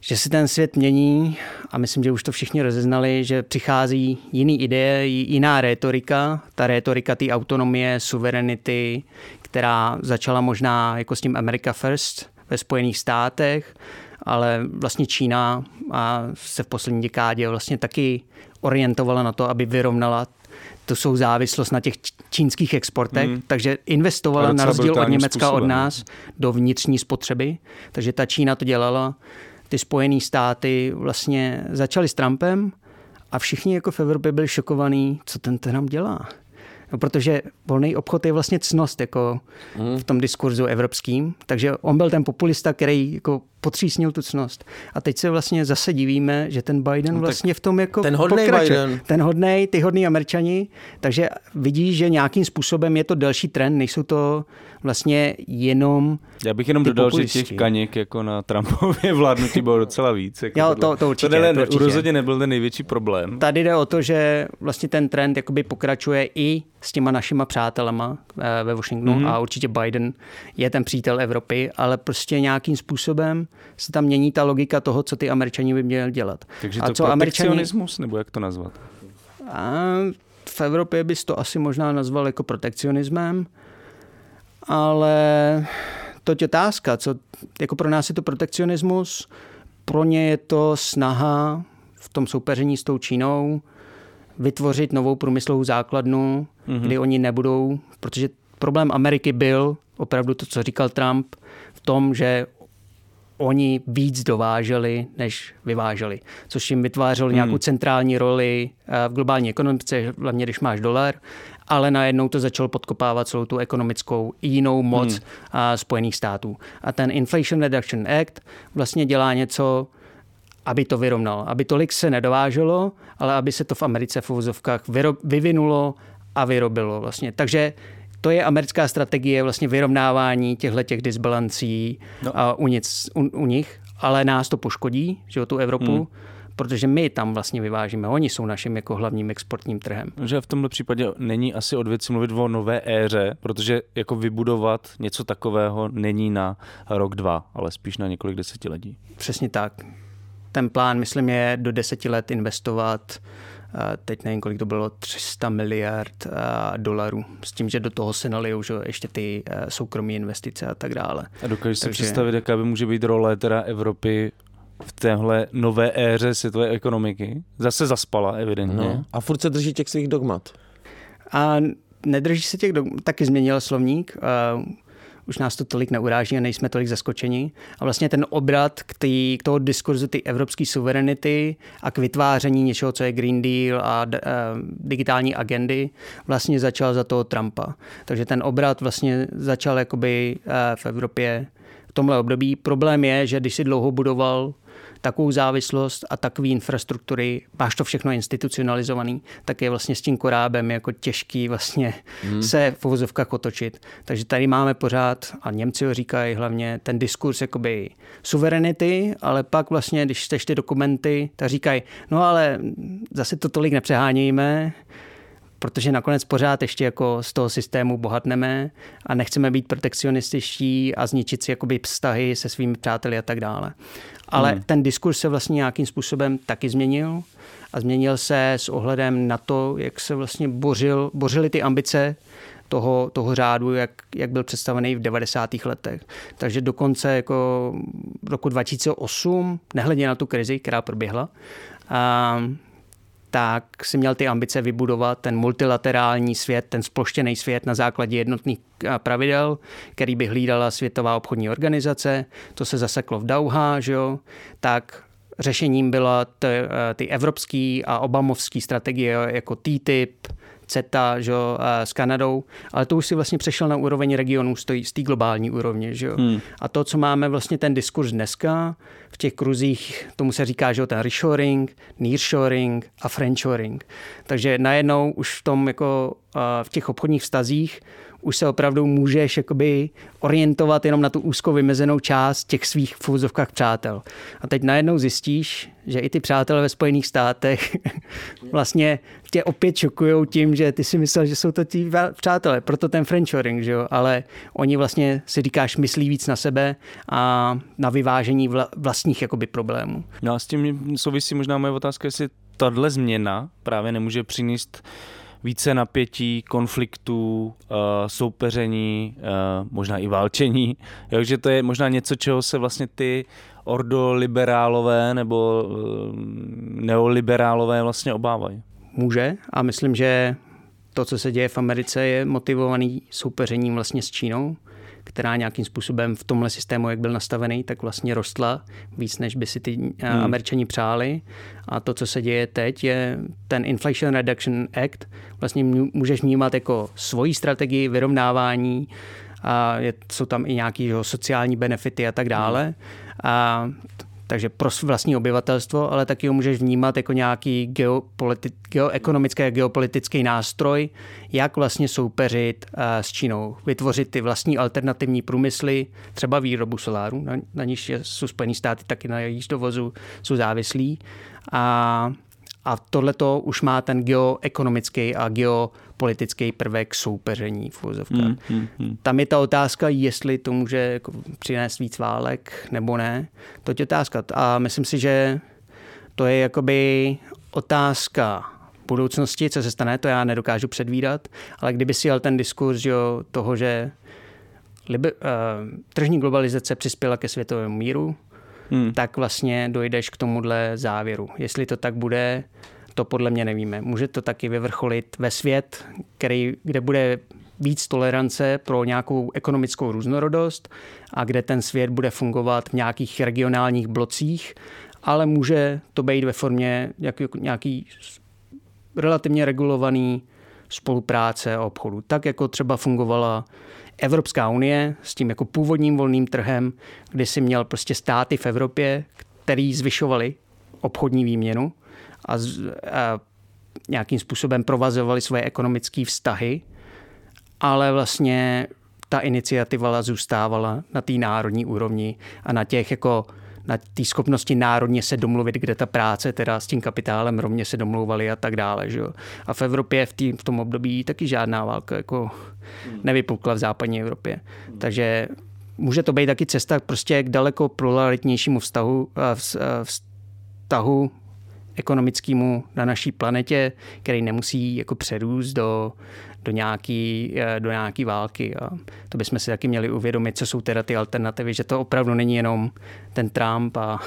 že se ten svět mění a myslím, že už to všichni rozeznali, že přichází jiný ideje, jiná rétorika, ta rétorika té autonomie, suverenity, která začala možná jako s tím America First ve Spojených státech ale vlastně Čína a se v poslední dekádě vlastně taky orientovala na to, aby vyrovnala to jsou závislost na těch čínských exportech, mm. takže investovala na rozdíl od Německa, způsobem. Od nás, do vnitřní spotřeby. Takže ta Čína to dělala. Ty Spojené státy vlastně začaly s Trumpem a všichni jako v Evropě byli šokovaní, co ten Trump dělá. No, protože volný obchod je vlastně ctnost jako mm. v tom diskurzu evropským. Takže on byl ten populista, který jako potřísnil tu ctnost. A teď se vlastně zase divíme, že ten Biden no, vlastně v tom jako ten hodnej pokračuje. Biden. Ten hodnej, ty hodný Američani. Takže vidíš, že nějakým způsobem je to další trend, nejsou to vlastně jenom já bych jenom dodal, populisti. Že těch kaněk jako na Trumpově vládnutí bylo docela víc. Jako jo, to, to určitě. Tohle to určitě. Rozhodně nebyl ten největší problém. Tady jde o to, že vlastně ten trend jakoby pokračuje i s těma našima přátelama ve Washingtonu mm-hmm. a určitě Biden je ten přítel Evropy, ale prostě nějakým způsobem se tam mění ta logika toho, co ty Američani by měli dělat. Takže a to protekcionismus, Američani... nebo jak to nazvat? A v Evropě bys to asi možná nazval jako protekcionismem, ale to je otázka, co jako pro nás je to protekcionismus, pro ně je to snaha v tom soupeření s tou Čínou vytvořit novou průmyslovou základnu, mm-hmm. kdy oni nebudou, protože problém Ameriky byl opravdu to, co říkal Trump, v tom, že oni víc dováželi, než vyváželi, což jim vytvářelo mm. nějakou centrální roli v globální ekonomice, hlavně když máš dolar, ale najednou to začalo podkopávat celou tu ekonomickou jinou moc mm. Spojených států. A ten Inflation Reduction Act vlastně dělá něco, aby to vyrovnalo. Aby tolik se nedováželo, ale aby se to v Americe v uvozovkách vyvinulo a vyrobilo. Vlastně. Takže to je americká strategie vlastně vyrovnávání těchto disbalancí no. u, u, u nich, ale nás to poškodí, že tu Evropu, hmm. protože my tam vlastně vyvážíme. Oni jsou naším jako hlavním exportním trhem. Že v tomhle případě není asi od věci mluvit o nové éře, protože jako vybudovat něco takového není na rok, dva, ale spíš na několik desetiletí. Přesně tak. Ten plán, myslím, je do deseti let investovat, teď nevím, kolik to bylo, tři sta miliard dolarů. S tím, že do toho se nalijou že ještě ty soukromé investice a tak dále. A dokážeš si představit, jaká by může být role teda Evropy v téhle nové éře světové ekonomiky? Zase zaspala, evidentně. No. A furt se drží těch svých dogmat. A nedrží se těch dogmat. Taky změnil slovník. Už nás to tolik neuráží a nejsme tolik zaskočeni. A vlastně ten obrat k, tý, k toho diskurzu ty evropské suverenity a k vytváření něčeho, co je Green Deal a d- digitální agendy, vlastně začal za toho Trumpa. Takže ten obrat vlastně začal jakoby v Evropě v tomhle období. Problém je, že když si dlouho budoval takovou závislost a takové infrastruktury, máš to všechno institucionalizovaný, tak je vlastně s tím korábem jako těžký vlastně hmm. se v uvozovkách otočit. Takže tady máme pořád, a Němci ho říkají hlavně, ten diskurs jakoby suverenity, ale pak vlastně, když čteš ty dokumenty, tak říkají, no ale zase to tolik nepřehánějme, protože nakonec pořád ještě jako z toho systému bohatneme a nechceme být protekcionističtí a zničit si jakoby vztahy se svými přáteli a tak dále. Ale hmm. ten diskurs se vlastně nějakým způsobem taky změnil a změnil se s ohledem na to, jak se vlastně bořil, bořily ty ambice toho, toho řádu, jak, jak byl představený v devadesátých letech. Takže dokonce jako roku dva tisíce osm, nehledě na tu krizi, která proběhla, a tak si měl ty ambice vybudovat ten multilaterální svět, ten sploštěný svět na základě jednotných pravidel, který by hlídala Světová obchodní organizace. To se zaseklo v Dauhá, že jo? Tak řešením byla ty, ty evropský a obamovský strategie jako T T I P, CETA, že jo, s Kanadou, ale to už si vlastně přešel na úroveň regionů z té globální úrovně. Že jo. Hmm. A to, co máme vlastně ten diskurs dneska, v těch kruzích, tomu se říká, že jo, ten reshoring, nearshoring a friendshoring. Takže najednou už v tom jako v těch obchodních vztazích už se opravdu můžeš jakoby orientovat jenom na tu úzkou vymezenou část těch svých v uvozovkách přátel. A teď najednou zjistíš, že i ty přátelé ve Spojených státech vlastně tě opět šokujou tím, že ty si myslel, že jsou to ti přátelé, proto ten friendshoring, že jo, ale oni vlastně si říkáš, myslí víc na sebe a na vyvážení vla- vlastních jakoby problémů. No a s tím souvisí možná moje otázka, jestli tahle změna právě nemůže přinést více napětí, konfliktů, soupeření, možná i válčení. Takže to je možná něco, čeho se vlastně ty ordoliberálové nebo neoliberálové vlastně obávají. Může, a myslím, že to, co se děje v Americe, je motivovaný soupeřením vlastně s Čínou, která nějakým způsobem v tomhle systému, jak byl nastavený, tak vlastně rostla víc, než by si ty hmm. Američani přáli. A to, co se děje teď, je ten Inflation Reduction Act. Vlastně můžeš vnímat jako svoji strategii vyrovnávání, a je, jsou tam i nějaké sociální benefity a tak dále. A takže pro vlastní obyvatelstvo, ale taky ho můžeš vnímat jako nějaký geopoliti- geoekonomický a geopolitický nástroj, jak vlastně soupeřit uh, s Čínou, vytvořit ty vlastní alternativní průmysly, třeba výrobu soláru, na, na níž jsou Spojené státy, taky na jejich dovozu jsou závislí. A, a tohleto už má ten geoekonomický a geopolitický prvek soupeření v uvozovkách. Mm, mm, mm. Tam je ta otázka, jestli to může jako přinést víc válek nebo ne. To je otázka. A myslím si, že to je jakoby otázka budoucnosti, co se stane, to já nedokážu předvídat, ale kdyby si jel ten diskurs, jo, toho, že liber, uh, tržní globalizace přispěla ke světovému míru, Hmm. tak vlastně dojdeš k tomuhle závěru. Jestli to tak bude, to podle mě nevíme. Může to taky vyvrcholit ve svět, který, kde bude víc tolerance pro nějakou ekonomickou různorodost a kde ten svět bude fungovat v nějakých regionálních blocích, ale může to být ve formě nějaký relativně regulovaný spolupráce a obchodu. Tak, jako třeba fungovala Evropská unie s tím jako původním volným trhem, kdy si měl prostě státy v Evropě, který zvyšovali obchodní výměnu a, z, a nějakým způsobem provazovali svoje ekonomické vztahy, ale vlastně ta iniciativa zůstávala na té národní úrovni a na těch jako na té schopnosti národně se domluvit, kde ta práce teda s tím kapitálem rovně se domlouvali a tak dále. Že jo? A v Evropě v, tý, v tom období taky žádná válka jako nevypukla v západní Evropě. Takže může to být taky cesta prostě k daleko pluralitnějšímu vztahu, vztahu ekonomickému na naší planetě, který nemusí jako přerůst do, do nějaký, do nějaký války. A to bychom si taky měli uvědomit, co jsou teda ty alternativy, že to opravdu není jenom ten Trump a,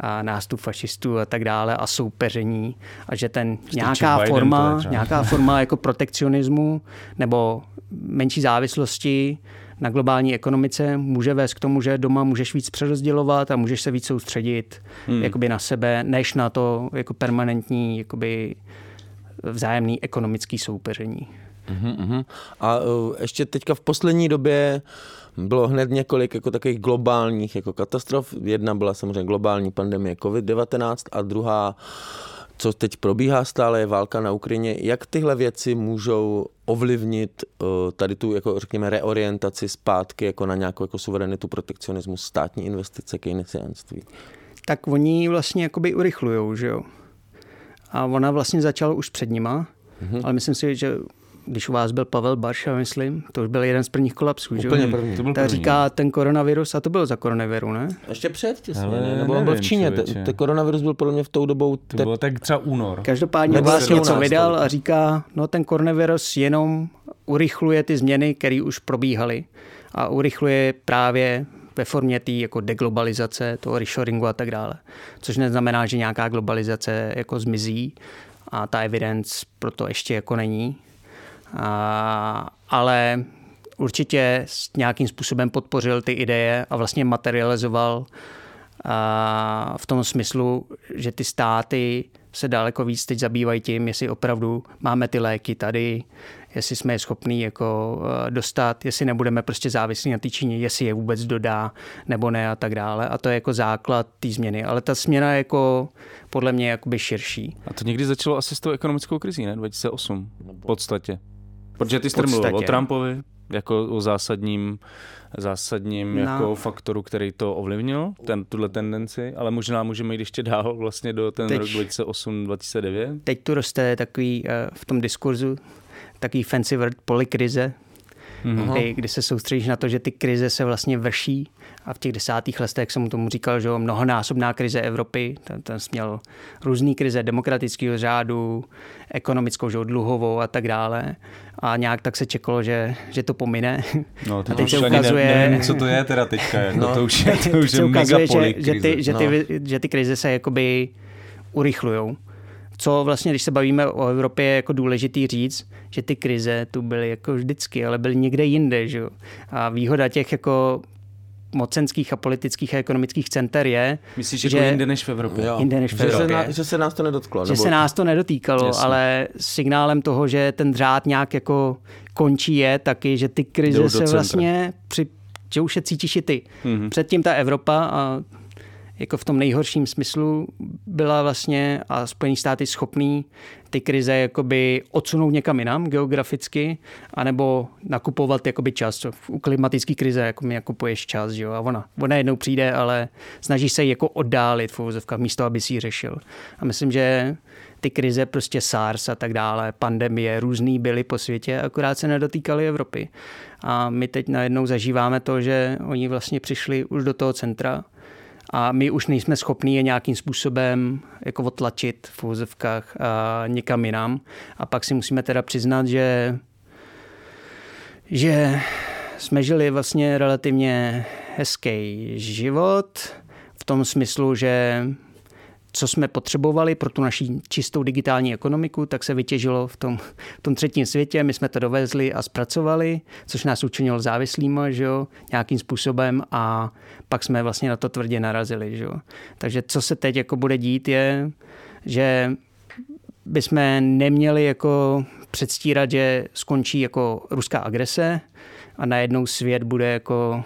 a nástup fašistů a tak dále a soupeření a že ten nějaká forma, nějaká forma jako protekcionismu nebo menší závislosti na globální ekonomice může vést k tomu, že doma můžeš víc přerozdělovat a můžeš se víc soustředit hmm. jakoby na sebe, než na to jako permanentní jakoby vzájemný ekonomický soupeření. Uhum, uhum. A uh, ještě teďka v poslední době bylo hned několik jako takových globálních jako katastrof. Jedna byla samozřejmě globální pandemie covid devatenáct a druhá, co teď probíhá stále, je válka na Ukrajině. Jak tyhle věci můžou ovlivnit uh, tady tu, jako řekněme, reorientaci zpátky jako na nějakou jako suverenitu, protekcionismu, státní investice, keynesiánství? Tak oni vlastně jakoby urychlujou, že jo? A ona vlastně začala už před nima, uhum. ale myslím si, že když u vás byl Pavel Barša, myslím, to už byl jeden z prvních kolapsů, že? Úplně první. To byl první. Ta říká ten koronavirus, a to bylo za koronaviru, ne? Ještě před těsně, ne, ne, nebo nevím, byl v Číně, ten te koronavirus byl podle mě v tou dobou. Te... To bylo tak třeba únor. Každopádně vás něco vydal a říká, no ten koronavirus jenom urychluje ty změny, které už probíhaly a urychluje právě ve formě té jako deglobalizace, toho reshoringu a tak dále. Což neznamená, že nějaká globalizace jako zmizí a ta evidence proto ještě jako není. A, ale určitě nějakým způsobem podpořil ty ideje a vlastně materializoval a v tom smyslu, že ty státy se daleko víc teď zabývají tím, jestli opravdu máme ty léky tady, jestli jsme je schopní jako dostat, jestli nebudeme prostě závislí na té Číně, jestli je vůbec dodá nebo ne a tak dále. A to je jako základ té změny. Ale ta změna je jako podle mě jakoby širší. A to někdy začalo asi s tou ekonomickou krizí, ne? dva tisíce osm v podstatě. Protože ty jste mluvil o Trumpovi jako o zásadním, zásadním no. jako faktoru, který to ovlivnil, ten, tuhle tendenci, ale možná můžeme jít ještě dál vlastně do ten teď, rok dva tisíce osm dva tisíce devět. Teď tu roste takový v tom diskurzu takový fancy word polykrize, mm-hmm. kdy, kdy se soustředíš na to, že ty krize se vlastně vrší. A v těch desátých letech jsem tomu říkal, že mnohonásobná krize Evropy, tam, tam měl různý krize demokratického řádu, ekonomickou, že dluhovou a tak dále. A nějak tak se čekalo, že, že to pomine. No, to a teď se ukazuje... Ne, nevím, co to je teda teďka. No, to, to už je, to už je megapolik krize. Že, že, ty, že, ty, no. že, ty, že ty krize se jakoby urychlujou. Co vlastně, když se bavíme o Evropě, je jako důležitý říct, že ty krize tu byly jako vždycky, ale byly někde jinde. Že? A výhoda těch jako mocenských a politických a ekonomických center je... Myslíš, že, že to jinde než v Evropě? Jo. Jinde než v Evropě. Že se, na, že se nás to nedotklo. Že nebo... se nás to nedotýkalo, jasně. Ale signálem toho, že ten řád nějak jako končí je taky, že ty krize se centra. Vlastně... Při, že už je cítíš i ty. Mm-hmm. Předtím ta Evropa a... jako v tom nejhorším smyslu byla vlastně a Spojený státy schopný ty krize jakoby odsunout někam jinam geograficky, anebo nakupovat jakoby čas. U klimatické krize jako mi nakupuješ čas, jo? A ona, ona jednou přijde, ale snažíš se ji jako oddálit v uvozovkách místo, aby si ji řešil. A myslím, že ty krize prostě SARS a tak dále, pandemie, různý byly po světě, akorát se nedotýkaly Evropy. A my teď najednou zažíváme to, že oni vlastně přišli už do toho centra a my už nejsme schopní je nějakým způsobem jako otlačit v úzovkách někam jinam. A pak si musíme teda přiznat, že, že jsme žili vlastně relativně hezký život v tom smyslu, že co jsme potřebovali pro tu naši čistou digitální ekonomiku, tak se vytěžilo v tom, v tom třetím světě. My jsme to dovezli a zpracovali, což nás učinilo závislýma, že jo, nějakým způsobem a pak jsme vlastně na to tvrdě narazili. Že jo. Takže co se teď jako bude dít je, že bychom neměli jako předstírat, že skončí jako ruská agrese a najednou svět bude jako...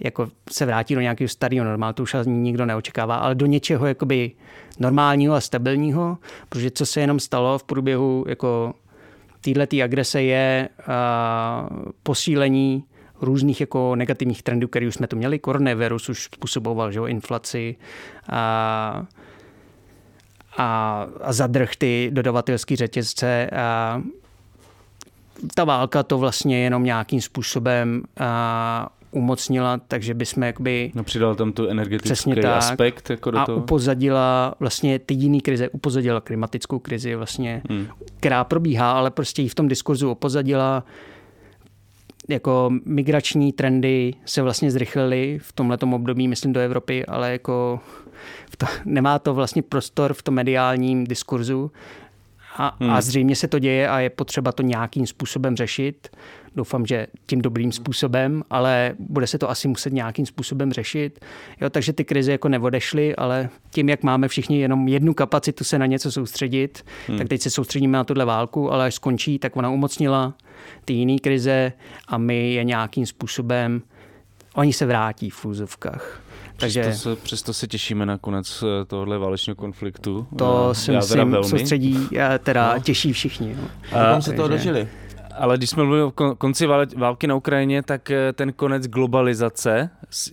jako se vrátí do nějakého starého normálu, to už nikdo neočekává, ale do něčeho jakoby normálního a stabilního, protože co se jenom stalo v průběhu jako této agrese je a, posílení různých jako negativních trendů, které už jsme tu měli. Koronavirus už způsoboval, že jo, inflaci a, a, a zadrh ty dodavatelské řetězce a ta válka to vlastně jenom nějakým způsobem a, umocnila, takže bychom jakoby... No přidala tam tu energetický tak, aspekt jako do a toho. Upozadila vlastně ty jiný krize, upozadila klimatickou krizi vlastně, hmm. která probíhá, ale prostě ji v tom diskurzu upozadila. Jako migrační trendy se vlastně zrychlily v tomhletom období, myslím do Evropy, ale jako v to, nemá to vlastně prostor v tom mediálním diskurzu a, hmm. a zřejmě se to děje a je potřeba to nějakým způsobem řešit. Doufám, že tím dobrým způsobem, ale bude se to asi muset nějakým způsobem řešit. Jo, takže ty krize jako neodešly, ale tím, jak máme všichni jenom jednu kapacitu se na něco soustředit, hmm. tak teď se soustředíme na tuhle válku, ale až skončí, tak ona umocnila ty jiné krize a my je nějakým způsobem, oni se vrátí v úzovkách. Takže přesto se, přesto se těšíme na konec tohohle válečného konfliktu. To si myslím soustředí, teda no. těší všichni. No. A tam se toho dožili. Ale když jsme mluvili o konci války na Ukrajině, tak ten konec globalizace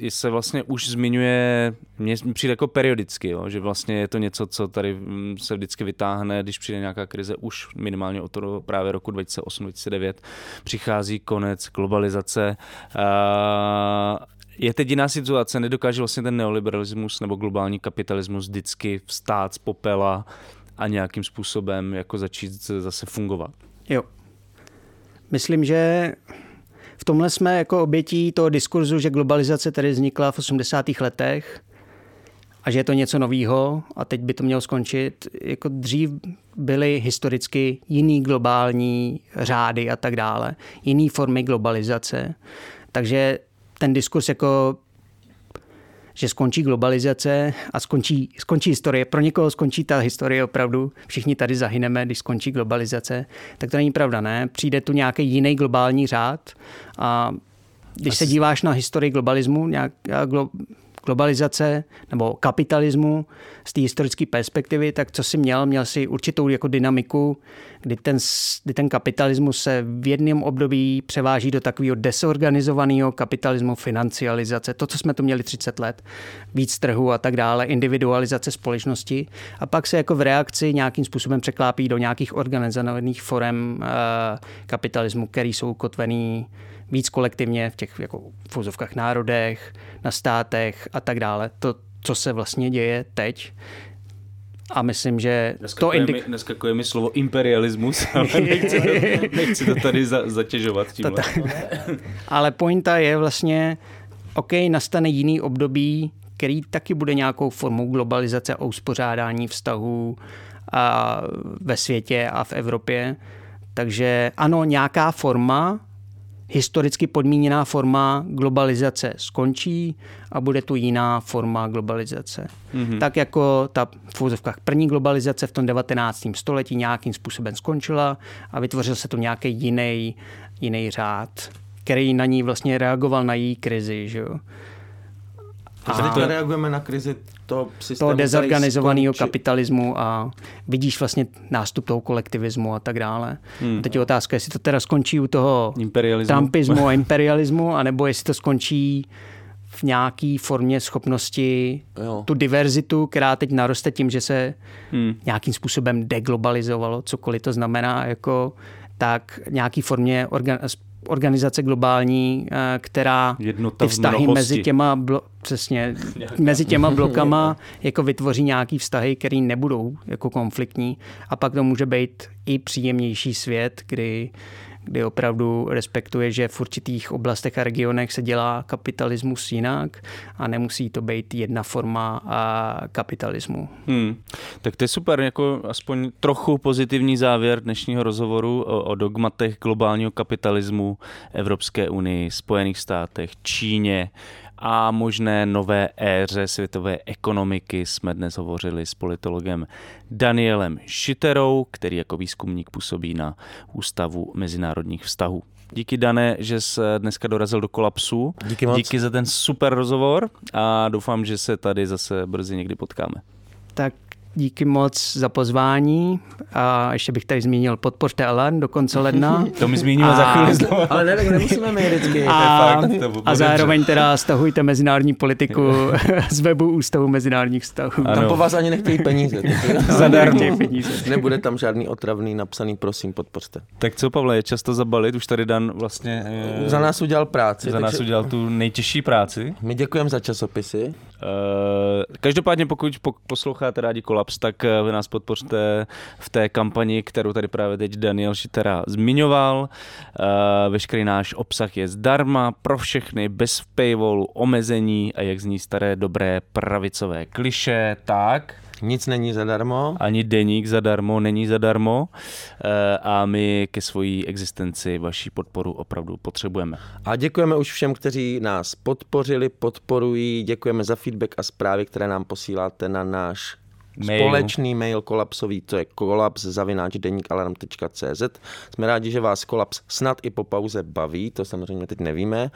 se vlastně už zmiňuje, mně přijde jako periodicky, jo? Že vlastně je to něco, co tady se vždycky vytáhne, když přijde nějaká krize, už minimálně od toho právě roku dva tisíce osm dva tisíce devět přichází konec globalizace. A je teď jiná situace, nedokáže vlastně ten neoliberalismus nebo globální kapitalismus vždycky vstát z popela a nějakým způsobem jako začít zase fungovat? Jo. Myslím, že v tomhle jsme jako obětí toho diskurzu, že globalizace tady vznikla v osmdesátých letech a že je to něco novýho a teď by to mělo skončit. Jako dřív byly historicky jiný globální řády a tak dále, jiný formy globalizace. Takže ten diskurs jako že skončí globalizace a skončí, skončí historie. Pro někoho skončí ta historie opravdu. Všichni tady zahyneme, když skončí globalizace. Tak to není pravda, ne? Přijde tu nějaký jiný globální řád a když As... se díváš na historii globalismu, nějak, glo, globalizace nebo kapitalismu z té historické perspektivy, tak co si měl? Měl si určitou jako dynamiku, kdy ten, kdy ten kapitalismus se v jednom období převáží do takového desorganizovaného kapitalismu, financializace, to, co jsme tu měli třicet let, víc trhu a tak dále, individualizace společnosti. A pak se jako v reakci nějakým způsobem překlápí do nějakých organizovaných forem kapitalismu, který jsou kotvený víc kolektivně v těch jako fuzovkách národech, na státech a tak dále. To, co se vlastně děje teď. A myslím, že to indikuje... Neskakuje mi slovo imperialismus, ale nechci to, nechci to tady za, zatěžovat tímhle. Ta... Ale pointa je vlastně, OK, nastane jiný období, který taky bude nějakou formou globalizace a uspořádání vztahů a ve světě a v Evropě. Takže ano, nějaká forma, historicky podmíněná forma globalizace skončí a bude tu jiná forma globalizace. Mm-hmm. Tak jako ta v úzovkách první globalizace v tom devatenáctém století nějakým způsobem skončila a vytvořil se tu nějaký jiný, jiný řád, který na ní vlastně reagoval na její krizi. Že jo? A to reagujeme na krizi toho systému, toho dezorganizovaného kapitalismu a vidíš vlastně nástup toho kolektivismu a tak dále. Hmm. Teď je otázka, jestli to teda skončí u toho trumpismu a imperialismu, anebo jestli to skončí v nějaké formě schopnosti jo. tu diverzitu, která teď naroste tím, že se hmm. nějakým způsobem deglobalizovalo, cokoliv to znamená, jako tak nějaký formě organizace, organizace globální, která jednota ty vztahy mezi těma, blo- přesně, mezi těma blokama jako vytvoří nějaký vztahy, které nebudou jako konfliktní a pak to může být i příjemnější svět, kdy, kdy opravdu respektuje, že v určitých oblastech a regionech se dělá kapitalismus jinak a nemusí to být jedna forma kapitalismu. Hmm. Tak to je super, jako aspoň trochu pozitivní závěr dnešního rozhovoru o, o dogmatech globálního kapitalismu, Evropské unii, Spojených státech, Číně a možné nové éře světové ekonomiky. Jsme dnes hovořili s politologem Danielem Šiterou, který jako výzkumník působí na Ústavu mezinárodních vztahů. Díky, Dane, že jsi dneska dorazil do Kolapsu. Díky moc. Díky za ten super rozhovor a doufám, že se tady zase brzy někdy potkáme. Tak díky moc za pozvání a ještě bych tady zmínil, podpořte Alarm do konce ledna. To mi zmíníme a... za chvíli znovu. Ale ne, tak nemusíme my vždycky. A, a zároveň teda stahujte mezinárodní politiku z webu Ústavu mezinárodních vztahů. Tam po vás ani nechtějí peníze. Zadarmo. Nebude tam žádný otravný napsaný, prosím, podpořte. Tak co, Pavle, je často zabalit, už tady Dan vlastně... Je... Za nás udělal práci. Za nás takže... udělal tu nejtěžší práci. My děkujeme za časopisy. Každopádně, pokud posloucháte rádi Kolaps, tak vy nás podpořte v té kampani, kterou tady právě teď Daniel Šitera zmiňoval. Veškerý náš obsah je zdarma pro všechny, bez paywallu, omezení a jak zní staré dobré pravicové kliše, tak... Nic není zadarmo. Ani deník zadarmo není zadarmo. A my ke své existenci vaši podporu opravdu potřebujeme. A děkujeme už všem, kteří nás podpořili, podporují. Děkujeme za feedback a zprávy, které nám posíláte na náš mail. Společný mail kolapsový, to je kolaps zavináč deník alarm tečka cé zet. Jsme rádi, že vás Kolaps snad i po pauze baví, to samozřejmě teď nevíme.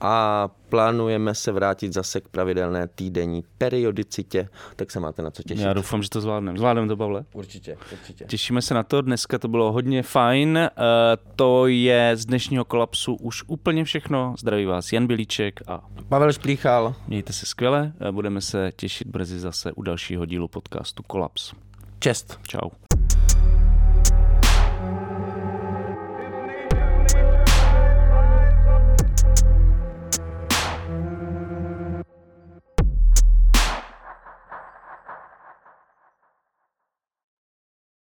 A plánujeme se vrátit zase k pravidelné týdenní periodicitě, tak se máte na co těšit. Já doufám, že to zvládneme. Zvládneme to, Pavle? Určitě, určitě. Těšíme se na to, dneska to bylo hodně fajn. To je z dnešního Kolapsu už úplně všechno. Zdraví vás Jan Bělíček a Pavel Šplíchal. Mějte se skvěle, budeme se těšit brzy zase u dalšího dílu podcastu Kolaps. Čest. Čau.